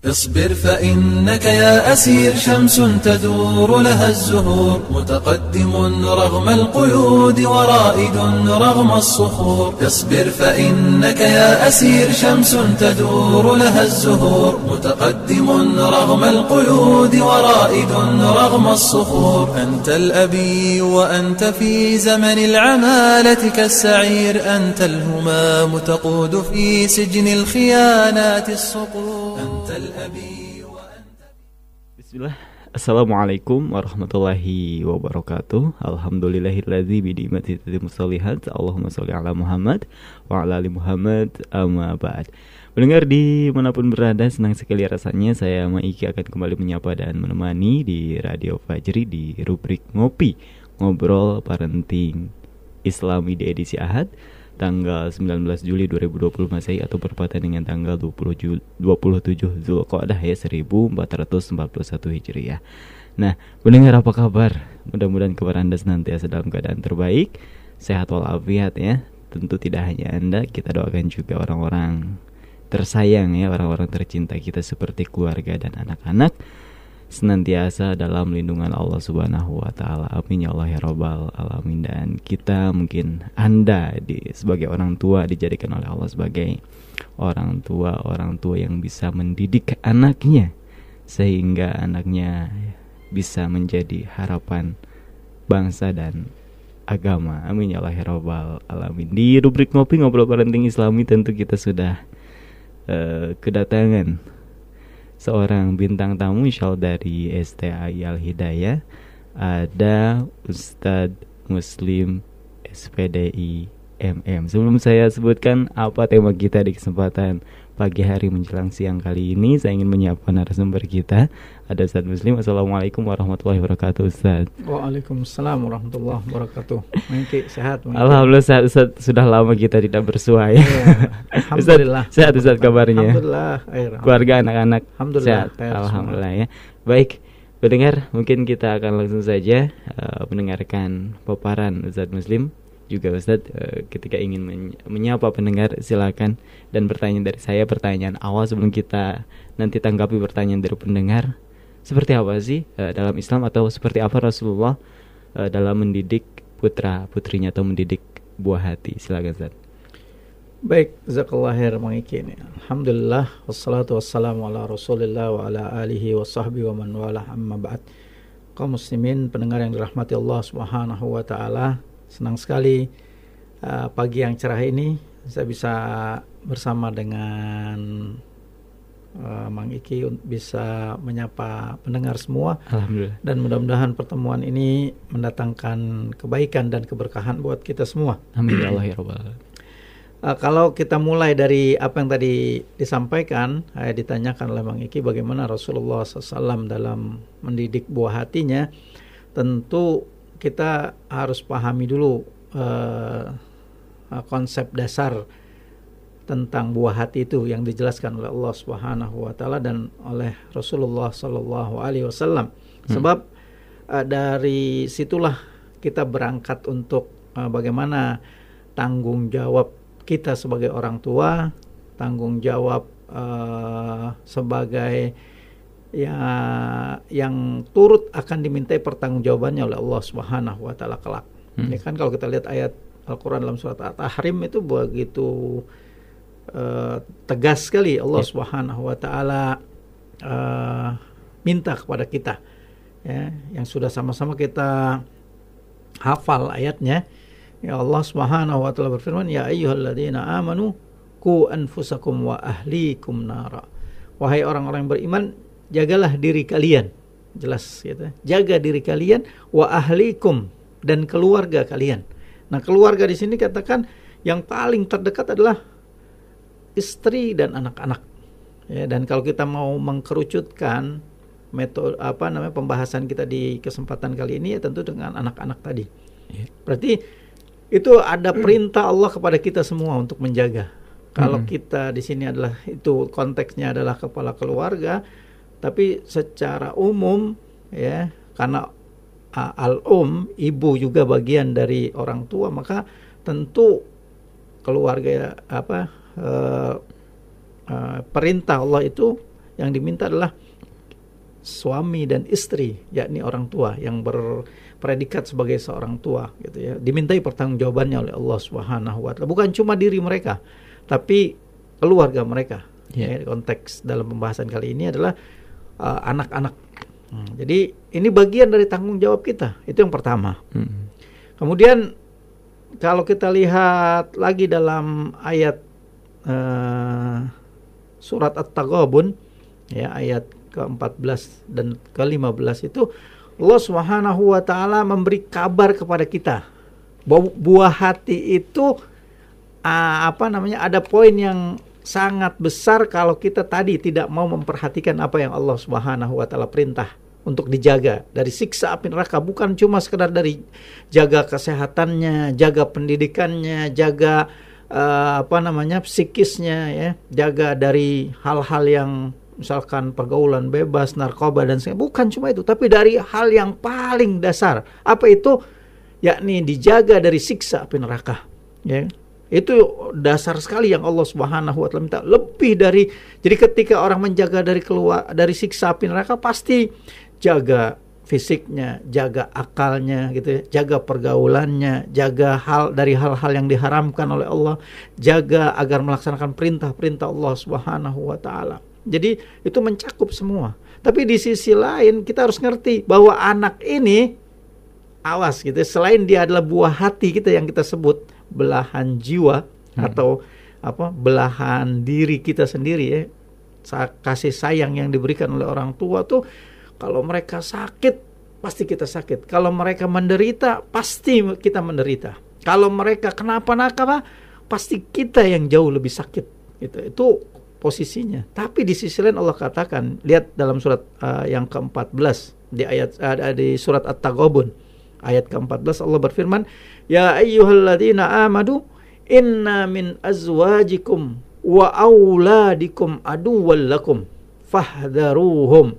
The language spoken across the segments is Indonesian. اصبر فإنك يا أسير شمس تدور لها الزهور متقدم رغم القيود ورائد رغم الصخور اصبر فإنك يا أسير شمس تدور لها الزهور متقدم رغم القيود ورائد رغم الصخور أنت الأبي وأنت في زمن العمالة كالسعير أنت الهمام تقود في سجن الخيانات الصقور أنت الأبي Bismillah. Assalamualaikum warahmatullahi wabarakatuh. Alhamdulillahilladzi bidi'matihi tatimmu shalihat. Allahumma sholli ala Muhammad wa ala ali Muhammad amma ba'd. Pendengar di manapun berada, senang sekali rasanya saya Maiki akan kembali menyapa dan menemani di Radio Fajri di rubrik Ngopi Ngobrol Parenting Islami di edisi Ahad tanggal 19 Juli 2020 Masehi atau berpatah dengan tanggal 27 Zulqa'dah ya 1441 Hijriah. Nah, pendengar apa kabar? Mudah-mudahan kabar Anda senantiasa dalam keadaan terbaik, sehat walafiat ya. Tentu tidak hanya Anda, kita doakan juga orang-orang tersayang ya, orang-orang tercinta kita seperti keluarga dan anak-anak senantiasa dalam lindungan Allah Subhanahu wa taala. Amin ya Allah ya rabbal alamin. Dan kita mungkin Anda sebagai orang tua dijadikan oleh Allah sebagai orang tua yang bisa mendidik anaknya sehingga anaknya bisa menjadi harapan bangsa dan agama. Amin ya Allah ya rabbal alamin. Di rubrik Ngopi Ngobrol Parenting Islami tentu kita sudah kedatangan seorang bintang tamu insyaallah dari STAI Al-Hidayah. Ada Ustadz Muslim SPDI MM. Sebelum saya sebutkan apa tema kita di kesempatan pagi hari menjelang siang kali ini, saya ingin menyapa narasumber kita. Ada Ustadz Muslim. Assalamualaikum warahmatullahi wabarakatuh Ustadz. Waalaikumsalam warahmatullahi wabarakatuh. Mungkin sehat. Alhamdulillah sehat Ustadz. Sudah lama kita tidak bersua ya. Alhamdulillah. Sehat Ustadz kabarnya. Alhamdulillah. Keluarga anak-anak sehat. Alhamdulillah ya. Baik. Pendengar, mungkin kita akan langsung saja mendengarkan paparan Ustadz Muslim. Juga Ustadz ketika ingin menyapa pendengar silakan, dan pertanyaan dari saya, pertanyaan awal sebelum kita nanti tanggapi pertanyaan dari pendengar, seperti apa sih dalam Islam atau seperti apa Rasulullah dalam mendidik putra-putrinya atau mendidik buah hati? Silakan Ustadz. Baik, jazakallahu khairan. Alhamdulillah wassalatu wassalamu ala Rasulillah wa ala alihi wa sahbihi wa man walah, amma ba'd. Kaum muslimin pendengar yang dirahmati Allah Subhanahu wa taala, senang sekali pagi yang cerah ini saya bisa bersama dengan Mang Iki bisa menyapa pendengar semua. Alhamdulillah. Dan mudah-mudahan pertemuan ini mendatangkan kebaikan dan keberkahan buat kita semua. Amin ya Allah ya rabbal. Kalau kita mulai dari apa yang tadi disampaikan, ditanyakan oleh Mang Iki bagaimana Rasulullah SAW dalam mendidik buah hatinya, tentu kita harus pahami dulu konsep dasar tentang buah hati itu yang dijelaskan oleh Allah Subhanahu wa taala dan oleh Rasulullah sallallahu alaihi wasallam. Sebab dari situlah kita berangkat untuk bagaimana tanggung jawab kita sebagai orang tua, tanggung jawab sebagai ya yang turut akan dimintai pertanggungjawabannya oleh Allah Subhanahu wa taala kelak. Ya kan, kalau kita lihat ayat Al-Qur'an dalam surat At-Tahrim itu begitu tegas sekali Allah Subhanahu wa taala minta kepada kita ya, yang sudah sama-sama kita hafal ayatnya. Ya Allah Subhanahu wa taala berfirman, ya ayyuhalladzina amanu qu anfusakum wa ahlikum nara. Wahai orang-orang yang beriman, jagalah diri kalian, jelas gitu. Jaga diri kalian, wa ahlikum, dan keluarga kalian. Nah, keluarga di sini katakan yang paling terdekat adalah istri dan anak-anak. Ya, dan kalau kita mau mengkerucutkan metode pembahasan kita di kesempatan kali ini ya tentu dengan anak-anak tadi. Berarti itu ada perintah Allah kepada kita semua untuk menjaga. Kalau kita di sini adalah itu konteksnya adalah kepala keluarga. Tapi secara umum ya, karena ibu juga bagian dari orang tua, maka tentu keluarga perintah Allah itu Yang diminta adalah suami dan istri, yakni orang tua yang berpredikat sebagai seorang tua gitu ya, dimintai pertanggungjawabannya oleh Allah Subhanahu wa taala, bukan cuma diri mereka tapi keluarga mereka. Ya, konteks dalam pembahasan kali ini adalah anak-anak. Jadi ini bagian dari tanggung jawab kita, itu yang pertama. Kemudian kalau kita lihat lagi dalam ayat surat At-Tagabun ya, ayat ke-14 dan ke-15 itu Allah Subhanahu wa taala memberi kabar kepada kita bahwa buah hati itu ada poin yang sangat besar kalau kita tadi tidak mau memperhatikan apa yang Allah Subhanahu wa taala perintah untuk dijaga dari siksa api neraka, bukan cuma sekedar dari jaga kesehatannya, jaga pendidikannya, jaga psikisnya ya, jaga dari hal-hal yang misalkan pergaulan bebas, narkoba dan sebagainya. Bukan cuma itu, tapi dari hal yang paling dasar. Apa itu? Yakni dijaga dari siksa api neraka. Ya. Itu dasar sekali yang Allah Subhanahu wa taala minta. Lebih dari, jadi ketika orang menjaga dari keluar dari siksa api neraka pasti jaga fisiknya, jaga akalnya gitu ya, jaga pergaulannya, jaga hal dari hal-hal yang diharamkan oleh Allah, jaga agar melaksanakan perintah-perintah Allah Subhanahu wa taala. Jadi itu mencakup semua. Tapi di sisi lain kita harus ngerti bahwa anak ini, awas gitu, selain dia adalah buah hati kita yang kita sebut belahan jiwa atau belahan diri kita sendiri ya. Kasih sayang yang diberikan oleh orang tua tuh, kalau mereka sakit pasti kita sakit, kalau mereka menderita pasti kita menderita, kalau mereka kenapa-napa pasti kita yang jauh lebih sakit gitu. Itu posisinya. Tapi di sisi lain Allah katakan, lihat dalam surat yang ke-14 di ayat di surat At-Tagabun ayat ke-14 Allah berfirman, ya ayyuhalladzina amanu inna min azwajikum wa auladikum aduwwal lakum fahdharuhum.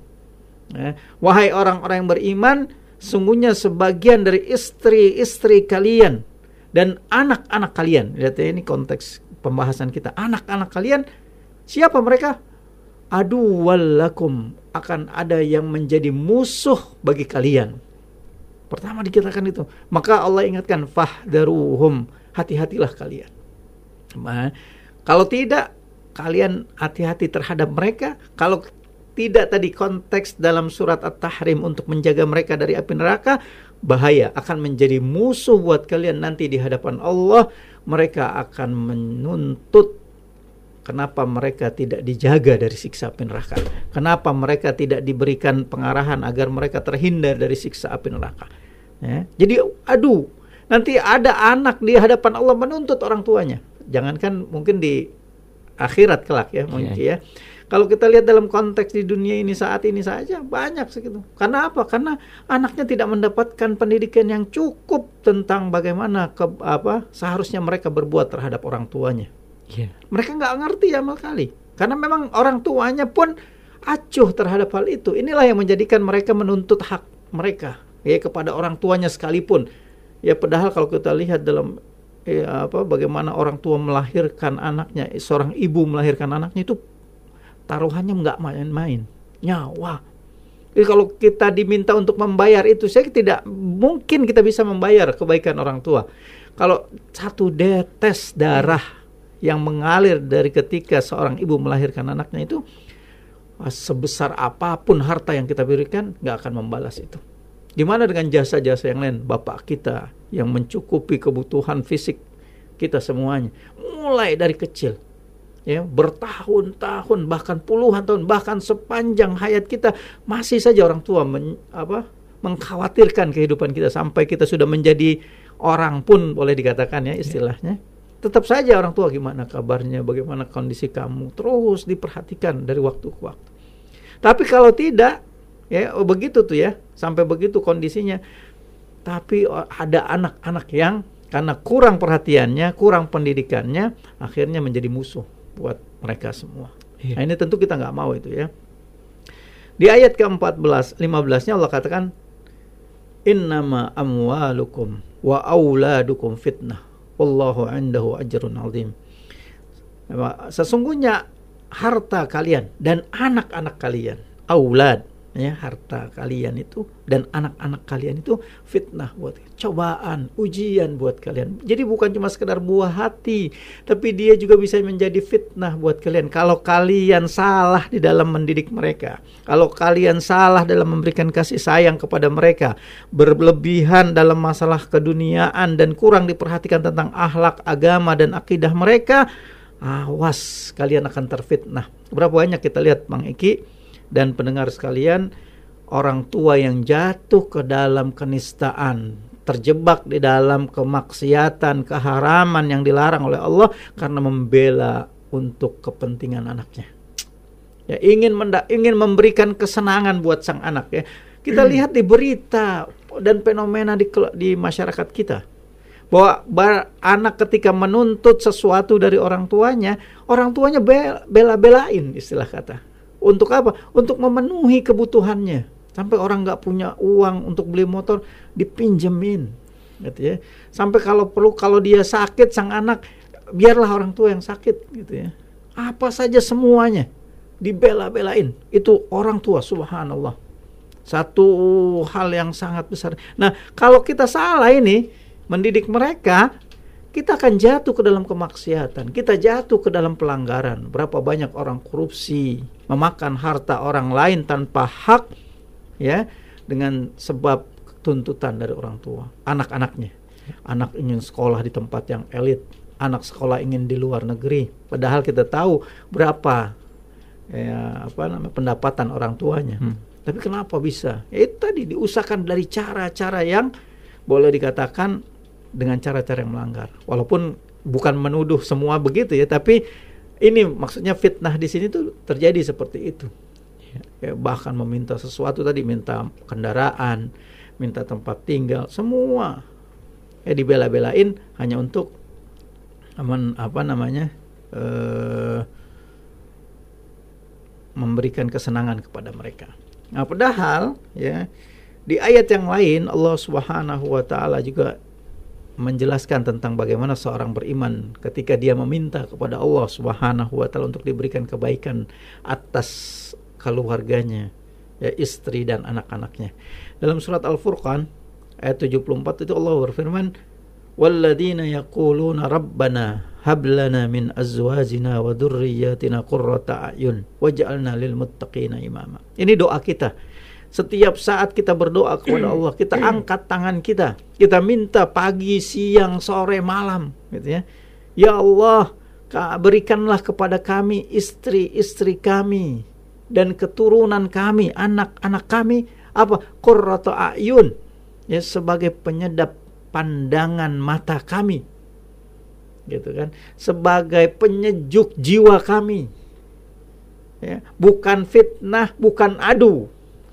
Wahai orang-orang yang beriman, sungguhnya sebagian dari istri-istri kalian dan anak-anak kalian. Lihat ya, ini konteks pembahasan kita. Anak-anak kalian, siapa mereka? Aduwallakum, akan ada yang menjadi musuh bagi kalian. Pertama dikatakan itu. Maka Allah ingatkan, fahdharuhum, hati-hatilah kalian. Nah, kalau tidak, kalian hati-hati terhadap mereka. Kalau tidak, tadi konteks dalam surat At-Tahrim untuk menjaga mereka dari api neraka, bahaya, akan menjadi musuh buat kalian nanti di hadapan Allah. Mereka akan menuntut kenapa mereka tidak dijaga dari siksa api neraka, kenapa mereka tidak diberikan pengarahan agar mereka terhindar dari siksa api neraka ya. Jadi aduh, nanti ada anak di hadapan Allah menuntut orang tuanya. Jangankan mungkin di akhirat kelak ya, mungkin ya. Kalau kita lihat dalam konteks di dunia ini saat ini saja banyak segitu. Karena apa? Karena anaknya tidak mendapatkan pendidikan yang cukup tentang bagaimana seharusnya mereka berbuat terhadap orang tuanya. Yeah. Mereka nggak ngerti sama sekali, karena memang orang tuanya pun acuh terhadap hal itu. Inilah yang menjadikan mereka menuntut hak mereka ya, kepada orang tuanya sekalipun ya. Padahal kalau kita lihat dalam bagaimana orang tua melahirkan anaknya, seorang ibu melahirkan anaknya, itu taruhannya nggak main-main, nyawa. Jadi kalau kita diminta untuk membayar itu, saya tidak mungkin kita bisa membayar kebaikan orang tua. Kalau satu detes darah yang mengalir dari ketika seorang ibu melahirkan anaknya itu, sebesar apapun harta yang kita berikan, gak akan membalas itu. Gimana dengan jasa-jasa yang lain? Bapak kita yang mencukupi kebutuhan fisik kita semuanya, mulai dari kecil ya, bertahun-tahun, bahkan puluhan tahun, bahkan sepanjang hayat kita, masih saja orang tua mengkhawatirkan kehidupan kita. Sampai kita sudah menjadi orang pun boleh dikatakan ya, istilahnya, tetap saja orang tua gimana kabarnya, bagaimana kondisi kamu, terus diperhatikan dari waktu ke waktu. Tapi kalau tidak, ya begitu tuh ya, sampai begitu kondisinya. Tapi ada anak-anak yang karena kurang perhatiannya, kurang pendidikannya, akhirnya menjadi musuh buat mereka semua. Nah, ini tentu kita nggak mau itu ya. Di ayat ke-14, 15-nya Allah katakan, innama amwalukum wa auladukum fitnah, wallahu 'indahu ajrun 'azim. Sesungguhnya harta kalian dan anak-anak kalian, aulad, ya, harta kalian itu dan anak-anak kalian itu fitnah buat kalian, cobaan, ujian buat kalian. Jadi bukan cuma sekedar buah hati, tapi dia juga bisa menjadi fitnah buat kalian. Kalau kalian salah di dalam mendidik mereka, kalau kalian salah dalam memberikan kasih sayang kepada mereka, berlebihan dalam masalah keduniaan dan kurang diperhatikan tentang akhlak, agama dan akidah mereka, awas, kalian akan terfitnah. Berapa banyak kita lihat, Bang Eki dan pendengar sekalian, orang tua yang jatuh ke dalam kenistaan, terjebak di dalam kemaksiatan, keharaman yang dilarang oleh Allah karena membela untuk kepentingan anaknya. Ya, ingin memberikan kesenangan buat sang anak, ya. Kita lihat di berita dan fenomena di masyarakat kita, bahwa anak ketika menuntut sesuatu dari orang tuanya bela-belain, istilah kata. Untuk apa? Untuk memenuhi kebutuhannya. Sampai orang nggak punya uang untuk beli motor, dipinjemin, gitu ya. Sampai kalau perlu, kalau dia sakit sang anak, biarlah orang tua yang sakit, gitu ya. Apa saja semuanya dibela-belain. Itu orang tua, subhanallah. Satu hal yang sangat besar. Nah, kalau kita salah ini mendidik mereka, kita akan jatuh ke dalam kemaksiatan, kita jatuh ke dalam pelanggaran. Berapa banyak orang korupsi, memakan harta orang lain tanpa hak, ya, dengan sebab tuntutan dari orang tua, anak-anaknya. Anak ingin sekolah di tempat yang elit, anak sekolah ingin di luar negeri, padahal kita tahu berapa, ya, pendapatan orang tuanya. Tapi kenapa bisa? Ya itu tadi, diusahakan dari cara-cara yang boleh dikatakan dengan cara-cara yang melanggar. Walaupun bukan menuduh semua begitu, ya, tapi ini maksudnya fitnah di sini tuh terjadi seperti itu. Ya, bahkan meminta sesuatu tadi, minta kendaraan, minta tempat tinggal, semua ya dibela-belain hanya untuk memberikan kesenangan kepada mereka. Nah, padahal ya di ayat yang lain Allah Subhanahu wa taala juga menjelaskan tentang bagaimana seorang beriman ketika dia meminta kepada Allah Subhanahu wa taala untuk diberikan kebaikan atas keluarganya, ya, istri dan anak-anaknya. Dalam surat Al-Furqan ayat 74 itu Allah berfirman, "Walladzina yaquluna rabbana hab lana min azwajina wa dzurriyyatina qurrata a'yun waj'alna lil muttaqina imama." Ini doa kita. Setiap saat kita berdoa kepada Allah, kita angkat tangan kita, kita minta pagi, siang, sore, malam, gitu ya. Ya Allah, berikanlah kepada kami istri-istri kami dan keturunan kami, anak-anak kami, qurratu a'yun, ya, sebagai penyedap pandangan mata kami, gitu kan, sebagai penyejuk jiwa kami, ya. Bukan fitnah, bukan adu,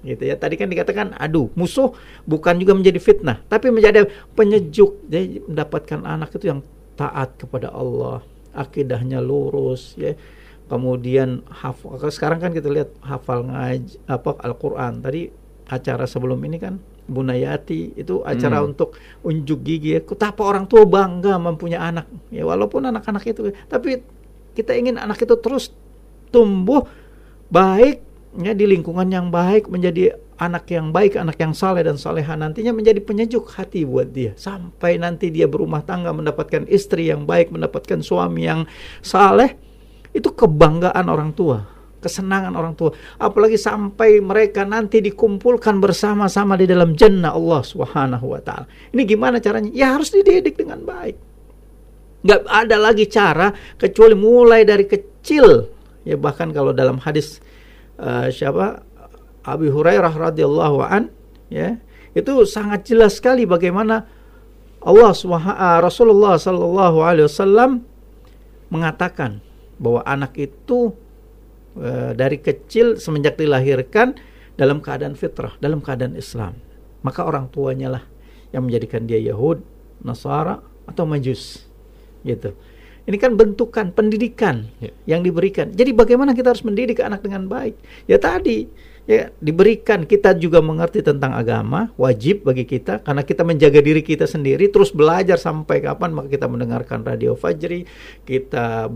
gitu ya. Tadi kan dikatakan adu, musuh, bukan juga menjadi fitnah, tapi menjadi penyejuk. Jadi mendapatkan anak itu yang taat kepada Allah, akidahnya lurus, ya. Kemudian hafal. Sekarang kan kita lihat hafal ngaji Al-Qur'an. Tadi acara sebelum ini kan Bunayati itu acara untuk unjuk gigi, ya. Betapa orang tua bangga mempunyai anak, ya, walaupun anak-anak itu, tapi kita ingin anak itu terus tumbuh baik, ya, di lingkungan yang baik, menjadi anak yang baik, anak yang saleh dan salehah, nantinya menjadi penyejuk hati buat dia sampai nanti dia berumah tangga, mendapatkan istri yang baik, mendapatkan suami yang saleh. Itu kebanggaan orang tua, kesenangan orang tua, apalagi sampai mereka nanti dikumpulkan bersama-sama di dalam jannah Allah Subhanahu wa taala. Ini gimana caranya? Ya harus dididik dengan baik. Enggak ada lagi cara kecuali mulai dari kecil, ya. Bahkan kalau dalam hadis Abi Hurairah radhiyallahu an, ya, itu sangat jelas sekali bagaimana Rasulullah sallallahu alaihi wasallam mengatakan bahwa anak itu dari kecil semenjak dilahirkan dalam keadaan fitrah, dalam keadaan Islam. Maka orang tuanya lah yang menjadikan dia Yahud, Nasara atau Majus, gitu. Ini kan bentukan pendidikan yang diberikan. Jadi bagaimana kita harus mendidik anak dengan baik? Ya tadi, ya, diberikan. Kita juga mengerti tentang agama, wajib bagi kita karena kita menjaga diri kita sendiri, terus belajar sampai kapan. Maka kita mendengarkan Radio Fajri, kita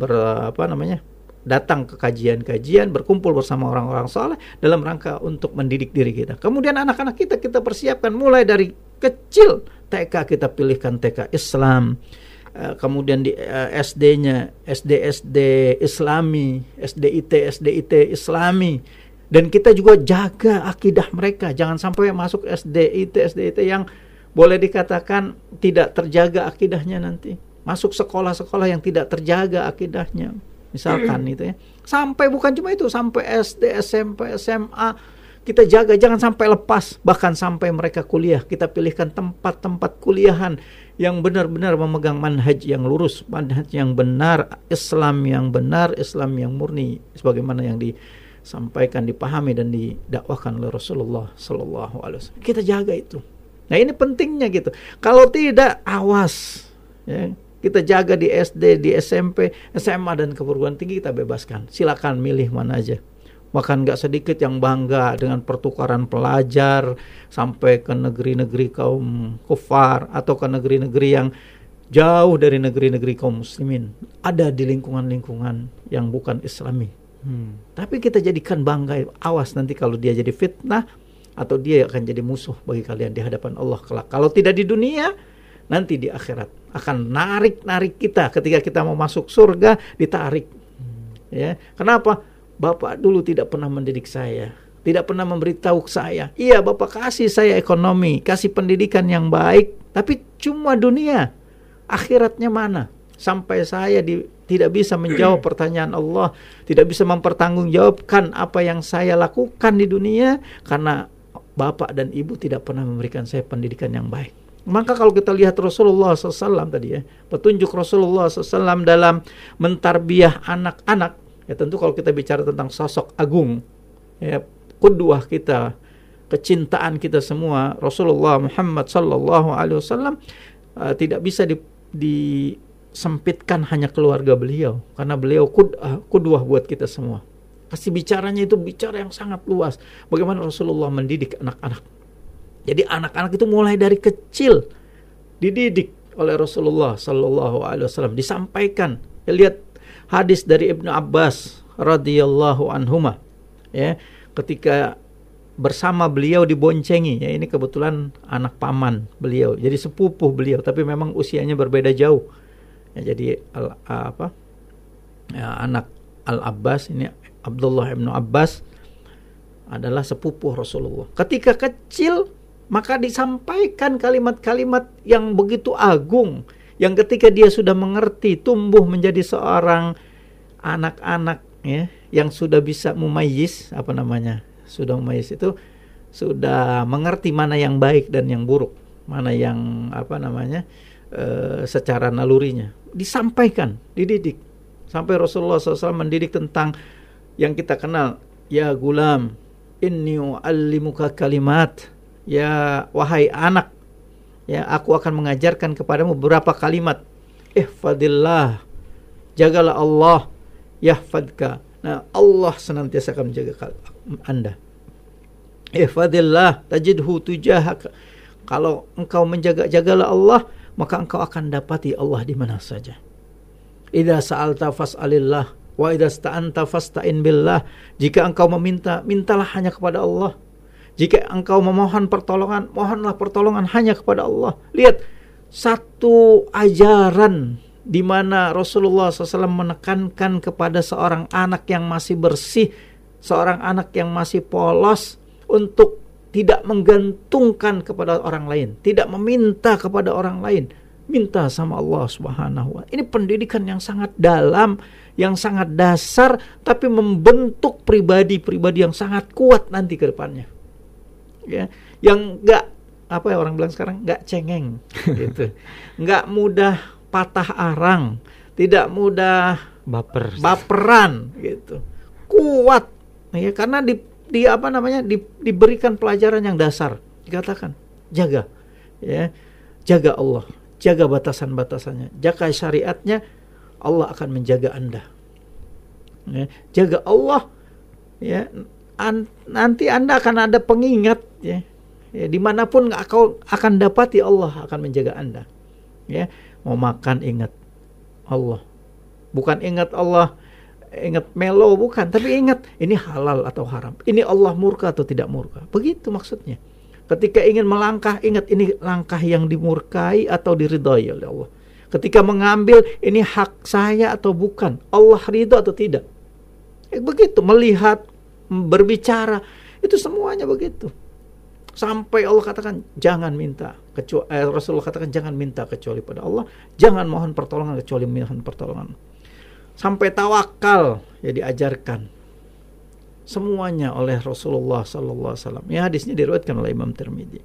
datang ke kajian-kajian, berkumpul bersama orang-orang saleh dalam rangka untuk mendidik diri kita. Kemudian anak-anak kita, kita persiapkan mulai dari kecil. TK kita pilihkan TK Islam, kemudian di SD-nya SD Islami, SDIT Islami. Dan kita juga jaga akidah mereka, jangan sampai masuk SDIT yang boleh dikatakan tidak terjaga akidahnya nanti. Masuk sekolah-sekolah yang tidak terjaga akidahnya, misalkan itu ya. Sampai bukan cuma itu, sampai SD, SMP, SMA kita jaga, jangan sampai lepas. Bahkan sampai mereka kuliah, kita pilihkan tempat-tempat kuliahan yang benar-benar memegang manhaj yang lurus, manhaj yang benar, Islam yang benar, Islam yang murni, sebagaimana yang disampaikan, dipahami dan didakwahkan oleh Rasulullah sallallahu alaihi wasallam. Kita jaga itu. Nah, ini pentingnya gitu. Kalau tidak, awas ya. Kita jaga di SD, di SMP, SMA, dan perguruan tinggi kita bebaskan. Silakan milih mana aja. Bahkan gak sedikit yang bangga dengan pertukaran pelajar sampai ke negeri-negeri kaum kufar atau ke negeri-negeri yang jauh dari negeri-negeri kaum muslimin. Ada di lingkungan-lingkungan yang bukan islami. Tapi kita jadikan bangga. Awas nanti kalau dia jadi fitnah atau dia akan jadi musuh bagi kalian di hadapan Allah kelak. Kalau tidak di dunia, nanti di akhirat akan narik-narik kita. Ketika kita mau masuk surga, ditarik. Ya, kenapa? Bapak dulu tidak pernah mendidik saya, tidak pernah memberitahu saya. Iya, Bapak kasih saya ekonomi, kasih pendidikan yang baik, tapi cuma dunia. Akhiratnya mana? Sampai saya tidak bisa menjawab pertanyaan Allah, tidak bisa mempertanggungjawabkan apa yang saya lakukan di dunia, karena Bapak dan Ibu tidak pernah memberikan saya pendidikan yang baik. Maka kalau kita lihat Rasulullah SAW tadi ya, petunjuk Rasulullah SAW dalam mentarbiah anak-anak, ya tentu kalau kita bicara tentang sosok agung, ya qudwah kita, kecintaan kita semua, Rasulullah Muhammad SAW, tidak bisa disempitkan hanya keluarga beliau, karena beliau qudwah buat kita semua. Pasti bicaranya itu bicara yang sangat luas, bagaimana Rasulullah mendidik anak-anak. Jadi anak-anak itu mulai dari kecil dididik oleh Rasulullah sallallahu alaihi wasallam, disampaikan. Ya, lihat hadis dari Ibnu Abbas radhiyallahu anhuma ya, ketika bersama beliau diboncengi ya, ini kebetulan anak paman beliau, jadi sepupu beliau, tapi memang usianya berbeda jauh. Ya, jadi anak Al-Abbas ini Abdullah Ibnu Abbas adalah sepupu Rasulullah. Ketika kecil maka disampaikan kalimat-kalimat yang begitu agung, yang ketika dia sudah mengerti, tumbuh menjadi seorang anak-anak ya, yang sudah bisa mumayyiz, sudah mumayyiz itu sudah mengerti mana yang baik dan yang buruk, mana yang secara nalurinya disampaikan, dididik. Sampai Rasulullah SAW mendidik tentang yang kita kenal, ya gulam, inni u'allimuka kalimat. Ya wahai anak, ya aku akan mengajarkan kepadamu beberapa kalimat. Ihfadillah, jagalah Allah, yahfadka. Nah, Allah senantiasa akan menjaga Anda. Ihfadillah tajidhu tujahaka. Kalau engkau jagalah Allah, maka engkau akan dapati Allah di mana saja. Idza sa'alta fas'alillah wa idza sta'anta fasta'in billah. Jika engkau meminta, mintalah hanya kepada Allah. Jika engkau memohon pertolongan, mohonlah pertolongan hanya kepada Allah. Lihat, satu ajaran di mana Rasulullah SAW menekankan kepada seorang anak yang masih bersih, seorang anak yang masih polos, untuk tidak menggantungkan kepada orang lain, tidak meminta kepada orang lain, minta sama Allah Subhanahu wa Ta'ala. Ini pendidikan yang sangat dalam, yang sangat dasar, tapi membentuk pribadi-pribadi yang sangat kuat nanti ke depannya. Ya, yang enggak orang bilang sekarang enggak cengeng gitu. Enggak mudah patah arang, tidak mudah baperan gitu. Kuat ya, karena diberikan pelajaran yang dasar. Dikatakan jaga ya, jaga Allah, jaga batasan-batasannya, jaga syariatnya, Allah akan menjaga Anda. Ya, jaga Allah ya. Nanti Anda akan ada pengingat ya dimanapun kau akan dapati Allah akan menjaga Anda ya. Mau makan ingat Allah, bukan ingat Allah ingat melo bukan, tapi ingat ini halal atau haram, ini Allah murka atau tidak murka, begitu maksudnya. Ketika ingin melangkah, ingat ini langkah yang dimurkai atau diridhai oleh Allah. Ketika mengambil, ini hak saya atau bukan, Allah ridha atau tidak, begitu. Melihat, berbicara, itu semuanya begitu. Sampai Allah katakan jangan minta kecuali Rasulullah katakan jangan minta kecuali pada Allah, jangan mohon pertolongan kecuali mohon pertolongan. Sampai tawakal ya diajarkan semuanya oleh Rasulullah sallallahu alaihi wasallam. Ya, hadisnya diriwayatkan oleh Imam Tirmidhi.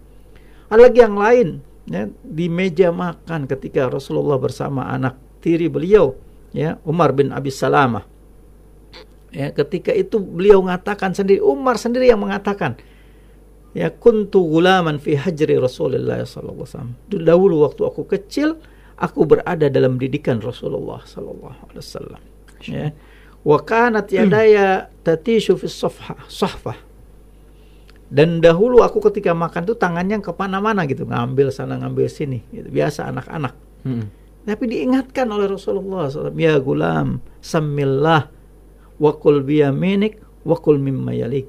Ada lagi yang lain ya, di meja makan ketika Rasulullah bersama anak tiri beliau ya, Umar bin Abi Salamah. Ya, ketika itu beliau mengatakan sendiri, Umar sendiri yang mengatakan, ya, kuntu gulaman fi hajri Rasulullah sallallahu alaihi wasallam. Dahulu waktu aku kecil, aku berada dalam didikan Rasulullah sallallahu alaihi wasallam. Ya. Wa kanat yadaya tatishu fi sahfah. Dan dahulu aku ketika makan tuh tangannya ke mana-mana gitu, ngambil sana ngambil sini gitu. Biasa anak-anak. Tapi diingatkan oleh Rasulullah sallallahu alaihi wasallam, ya gulam, samillah wa qul bi yaminik wa qul mimma yalik.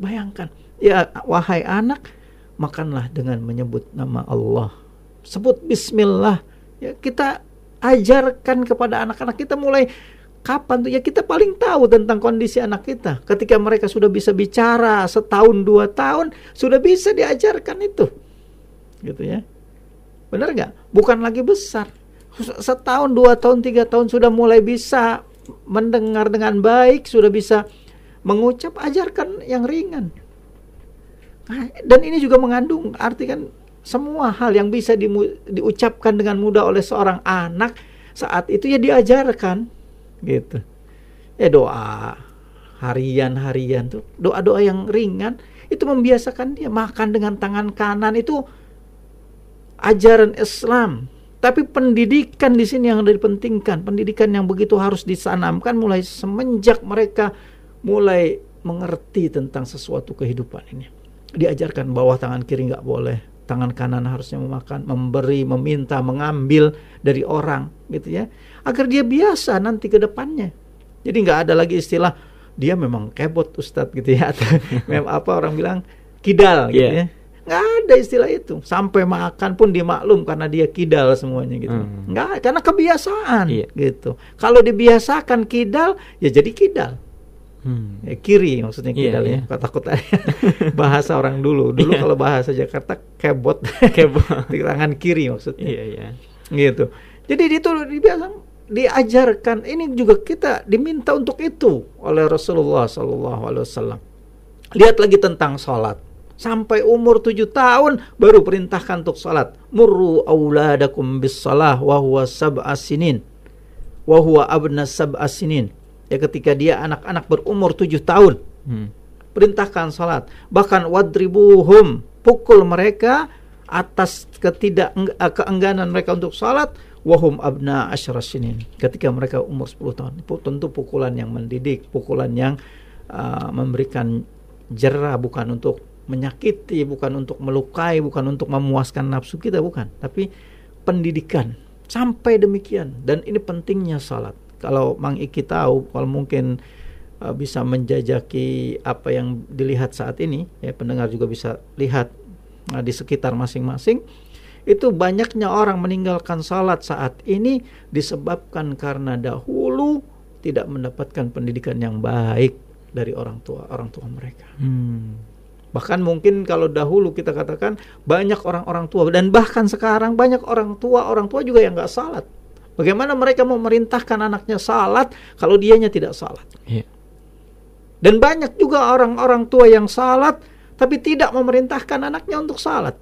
Bayangkan, ya wahai anak, makanlah dengan menyebut nama Allah, sebut bismillah ya. Kita ajarkan kepada anak-anak kita mulai kapan tuh ya, kita paling tahu tentang kondisi anak kita. Ketika mereka sudah bisa bicara setahun dua tahun, sudah bisa diajarkan itu gitu ya. Benar gak? Bukan lagi besar, setahun dua tahun tiga tahun sudah mulai bisa mendengar dengan baik, sudah bisa mengucap, ajarkan yang ringan. Nah, dan ini juga mengandung arti kan semua hal yang bisa diucapkan dengan mudah oleh seorang anak saat itu ya diajarkan gitu. Ya doa harian-harian tuh, doa-doa yang ringan itu membiasakan dia. Makan dengan tangan kanan itu ajaran Islam, tapi pendidikan di sini yang dipentingkan, pendidikan yang begitu harus ditanamkan mulai semenjak mereka mulai mengerti tentang sesuatu kehidupan ini. Diajarkan bahwa tangan kiri nggak boleh, tangan kanan harusnya memakan, memberi, meminta, mengambil dari orang gitu ya, agar dia biasa nanti ke depannya. Jadi nggak ada lagi istilah dia memang kebot Ustadz gitu ya, atau memang apa orang bilang kidal gitu ya, nggak ada istilah itu. Sampai makan pun dimaklum karena dia kidal semuanya gitu, nggak, karena kebiasaan gitu. Kalau dibiasakan kidal ya jadi kidal. Ya, kiri maksudnya kidal ya, takut bahasa orang dulu kalau bahasa Jakarta kebot tangan kiri maksudnya gitu. Jadi itu diajarkan. Ini juga kita diminta untuk itu oleh Rasulullah SAW. Lihat lagi tentang sholat, sampai umur 7 tahun baru perintahkan untuk sholat. Murru auladakum bis sholah wa huwa sab'a sinin wa huwa abna sab'a sinin. Ya, ketika dia anak-anak berumur 7 tahun perintahkan sholat. Bahkan wadribuhum, pukul mereka atas keengganan mereka untuk sholat. Wahum abna asyara sinin, ketika mereka umur 10 tahun. Tentu pukulan yang mendidik, pukulan yang memberikan jera, bukan untuk menyakiti, bukan untuk melukai, bukan untuk memuaskan nafsu kita, bukan, tapi pendidikan sampai demikian. Dan ini pentingnya sholat. Kalau Mang Iki tahu, kalau mungkin bisa menjajaki apa yang dilihat saat ini, ya pendengar juga bisa lihat di sekitar masing-masing. Itu banyaknya orang meninggalkan salat saat ini disebabkan karena dahulu tidak mendapatkan pendidikan yang baik dari orang tua mereka. Bahkan mungkin kalau dahulu kita katakan banyak orang tua, dan bahkan sekarang banyak orang tua juga yang nggak salat. Bagaimana mereka mau merintahkan anaknya salat kalau dianya tidak salat? Dan banyak juga orang-orang tua yang salat tapi tidak memerintahkan anaknya untuk salat.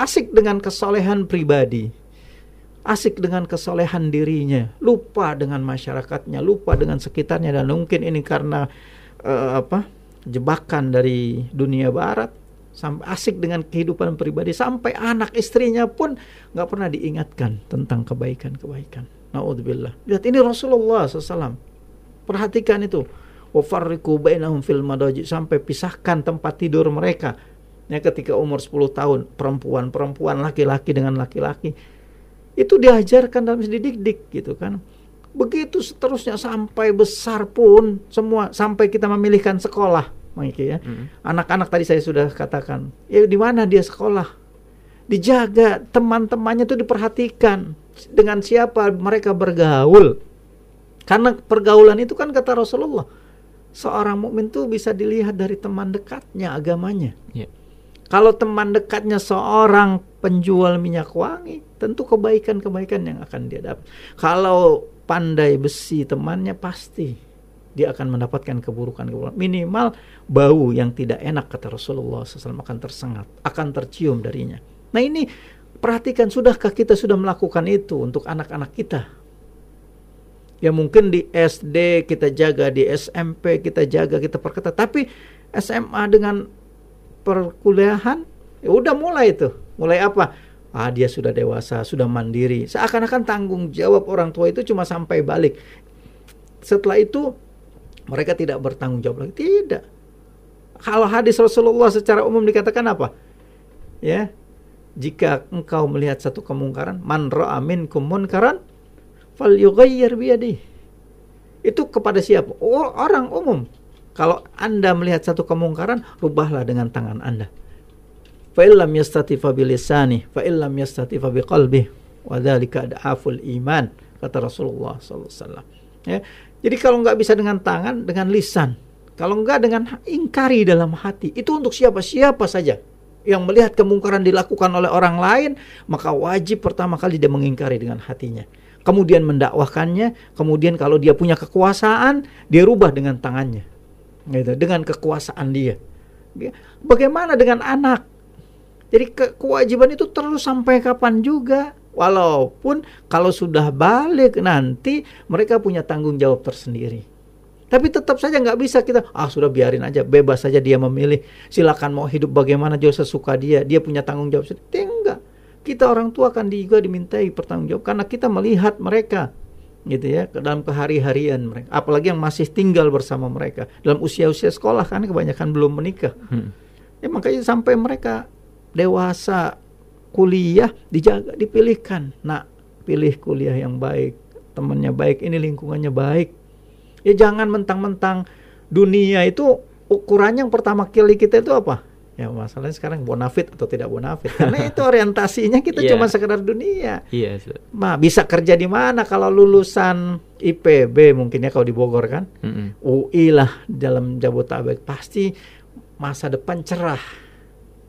Asik dengan kesolehan pribadi, asik dengan kesolehan dirinya, lupa dengan masyarakatnya, lupa dengan sekitarnya. Dan mungkin ini karena jebakan dari dunia barat, sampai asik dengan kehidupan pribadi, sampai anak istrinya pun nggak pernah diingatkan tentang kebaikan. Naudzubillah. Lihat ini Rasulullah SAW. Perhatikan itu. Wafarriqu bainahum fil madaji, sampai pisahkan tempat tidur mereka. Ya, ketika umur 10 tahun perempuan, laki-laki dengan laki-laki, itu diajarkan dalam didik gitu kan. Begitu seterusnya sampai besar pun semua, sampai kita memilihkan sekolah, ya. Anak-anak tadi saya sudah katakan, ya di mana dia sekolah, dijaga, teman-temannya itu diperhatikan, dengan siapa mereka bergaul. Karena pergaulan itu kan kata Rasulullah, seorang mukmin itu bisa dilihat dari teman dekatnya agamanya. Yeah. Kalau teman dekatnya seorang penjual minyak wangi, tentu kebaikan-kebaikan yang akan dia dapat. Kalau pandai besi temannya, pasti dia akan mendapatkan keburukan-keburukan. Minimal bau yang tidak enak kata Rasulullah SAW akan tersengat, akan tercium darinya. Nah ini perhatikan, sudahkah kita sudah melakukan itu untuk anak-anak kita? Ya mungkin di SD kita jaga, di SMP kita jaga, kita perketat. Tapi SMA dengan perkuliahan, ya udah mulai itu. Mulai apa? Ah, dia sudah dewasa, sudah mandiri. Seakan-akan tanggung jawab orang tua itu cuma sampai balik. Setelah itu mereka tidak bertanggung jawab lagi. Tidak. Kalau hadis Rasulullah secara umum dikatakan apa? Ya, jika engkau melihat satu kemungkaran, man ra'a minkum munkaran falyughayyir biyadihi. Itu kepada siapa? Orang umum. Kalau Anda melihat satu kemungkaran, rubahlah dengan tangan Anda. Fa illam yastati fa bilisani, fa illam yastati fa biqalbi, wa dzalika ad'aful iman, kata Rasulullah sallallahu alaihi wasallam. Ya. Jadi kalau enggak bisa dengan tangan, dengan lisan. Kalau enggak dengan ingkari dalam hati. Itu untuk siapa-siapa saja yang melihat kemungkaran dilakukan oleh orang lain, maka wajib pertama kali dia mengingkari dengan hatinya. Kemudian mendakwahkannya, kemudian kalau dia punya kekuasaan, dia rubah dengan tangannya. Gitu, dengan kekuasaan dia. Bagaimana dengan anak? Jadi kewajiban itu terus sampai kapan juga. Walaupun kalau sudah balik nanti mereka punya tanggung jawab tersendiri. Tapi tetap saja nggak bisa kita, sudah biarin aja, bebas saja dia memilih. Silakan mau hidup bagaimana juga sesuka dia, dia punya tanggung jawab sendiri. Enggak. Kita orang tua akan juga dimintai pertanggung jawab karena kita melihat mereka gitu ya dalam kehari-harian mereka, apalagi yang masih tinggal bersama mereka dalam usia-usia sekolah kan kebanyakan belum menikah. Ya makanya sampai mereka dewasa kuliah dijaga, dipilihkan. Nah, pilih kuliah yang baik, temannya baik, ini lingkungannya baik. Ya jangan mentang-mentang dunia itu ukurannya yang pertama kali kita itu apa? Ya masalahnya sekarang bonafit atau tidak bonafit. Karena itu orientasinya kita cuma sekedar dunia. Iya, sir. Nah, bisa kerja di mana kalau lulusan IPB mungkin ya kalau di Bogor kan? UI lah dalam Jabodetabek pasti masa depan cerah.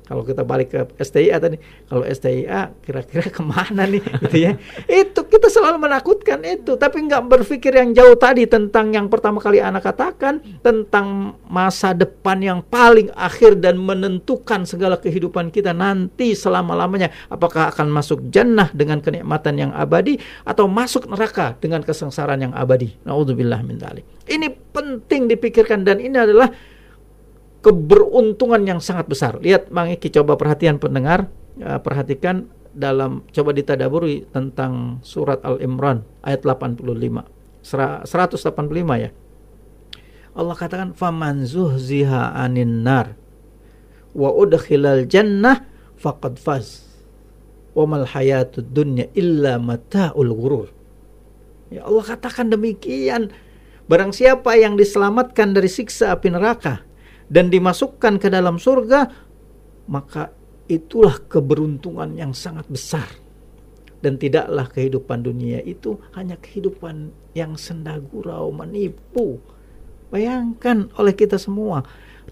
Kalau kita balik ke STIA tadi, kalau STIA kira-kira kemana nih gitu ya. Itu kita selalu menakutkan itu, tapi nggak berpikir yang jauh tadi tentang yang pertama kali anak katakan, tentang masa depan yang paling akhir dan menentukan segala kehidupan kita nanti selama-lamanya. Apakah akan masuk jannah dengan kenikmatan yang abadi atau masuk neraka dengan kesengsaraan yang abadi. Na'udzubillah min dzalik. Ini penting dipikirkan dan ini adalah keberuntungan yang sangat besar. Lihat Bang Iki, coba perhatian pendengar, perhatikan dalam, coba ditadaburi tentang surat Al-Imran ayat 185 ya. Allah katakan faman zuhziha 'anil nar wa udkhilal jannah faqad faz wa mal hayatud dunya illa mataul ghurur. Ya Allah katakan demikian, barang siapa yang diselamatkan dari siksa api neraka dan dimasukkan ke dalam surga, maka itulah keberuntungan yang sangat besar. Dan tidaklah kehidupan dunia itu hanya kehidupan yang senda gurau, menipu. Bayangkan oleh kita semua,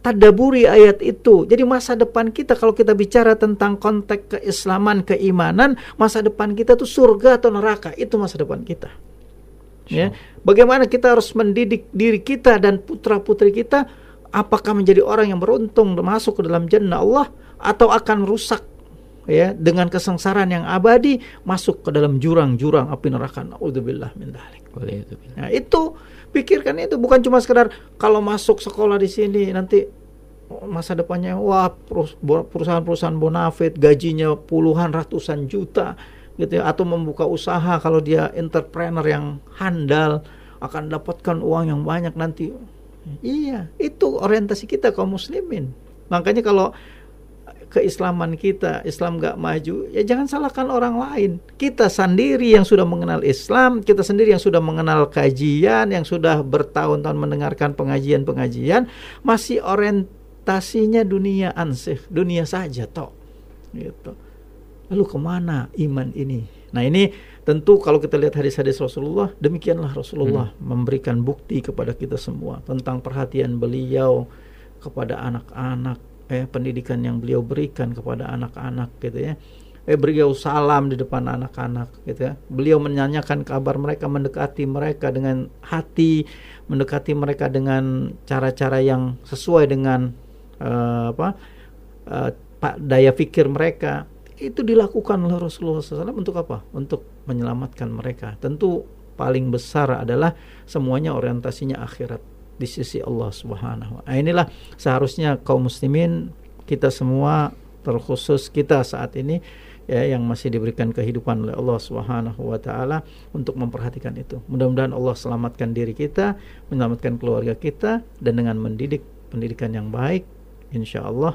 tadaburi ayat itu. Jadi masa depan kita, kalau kita bicara tentang konteks keislaman, keimanan, masa depan kita itu surga atau neraka, itu masa depan kita. Ya. Bagaimana kita harus mendidik diri kita dan putra-putri kita, apakah menjadi orang yang beruntung masuk ke dalam jannah Allah atau akan rusak ya dengan kesengsaraan yang abadi masuk ke dalam jurang-jurang api neraka. Naudzubillah min dzalik. Nah, itu pikirkan itu, bukan cuma sekedar kalau masuk sekolah di sini nanti masa depannya wah perusahaan-perusahaan bonafit gajinya puluhan ratusan juta gitu ya, atau membuka usaha kalau dia entrepreneur yang handal akan dapatkan uang yang banyak nanti. Iya, itu orientasi kita kaum muslimin. Makanya kalau keislaman kita, Islam gak maju, ya jangan salahkan orang lain. Kita sendiri yang sudah mengenal Islam, kita sendiri yang sudah mengenal kajian, yang sudah bertahun-tahun mendengarkan pengajian-pengajian, masih orientasinya dunia ansih, dunia saja toh. Gitu. Lalu kemana iman ini? Nah ini tentu kalau kita lihat hadis-hadis Rasulullah, demikianlah Rasulullah memberikan bukti kepada kita semua tentang perhatian beliau kepada anak-anak, pendidikan yang beliau berikan kepada anak-anak gitu ya. Beliau salam di depan anak-anak gitu ya. Beliau menanyakan kabar mereka, mendekati mereka dengan hati, mendekati mereka dengan cara-cara yang sesuai dengan daya pikir mereka. Itu dilakukan oleh Rasulullah SAW untuk apa? Untuk menyelamatkan mereka. Tentu paling besar adalah semuanya orientasinya akhirat di sisi Allah Subhanahu. Nah, inilah seharusnya kaum muslimin kita semua, terkhusus kita saat ini ya, yang masih diberikan kehidupan oleh Allah Subhanahu wa taala, untuk memperhatikan itu. Mudah-mudahan Allah selamatkan diri kita, menyelamatkan keluarga kita, dan dengan mendidik pendidikan yang baik insyaallah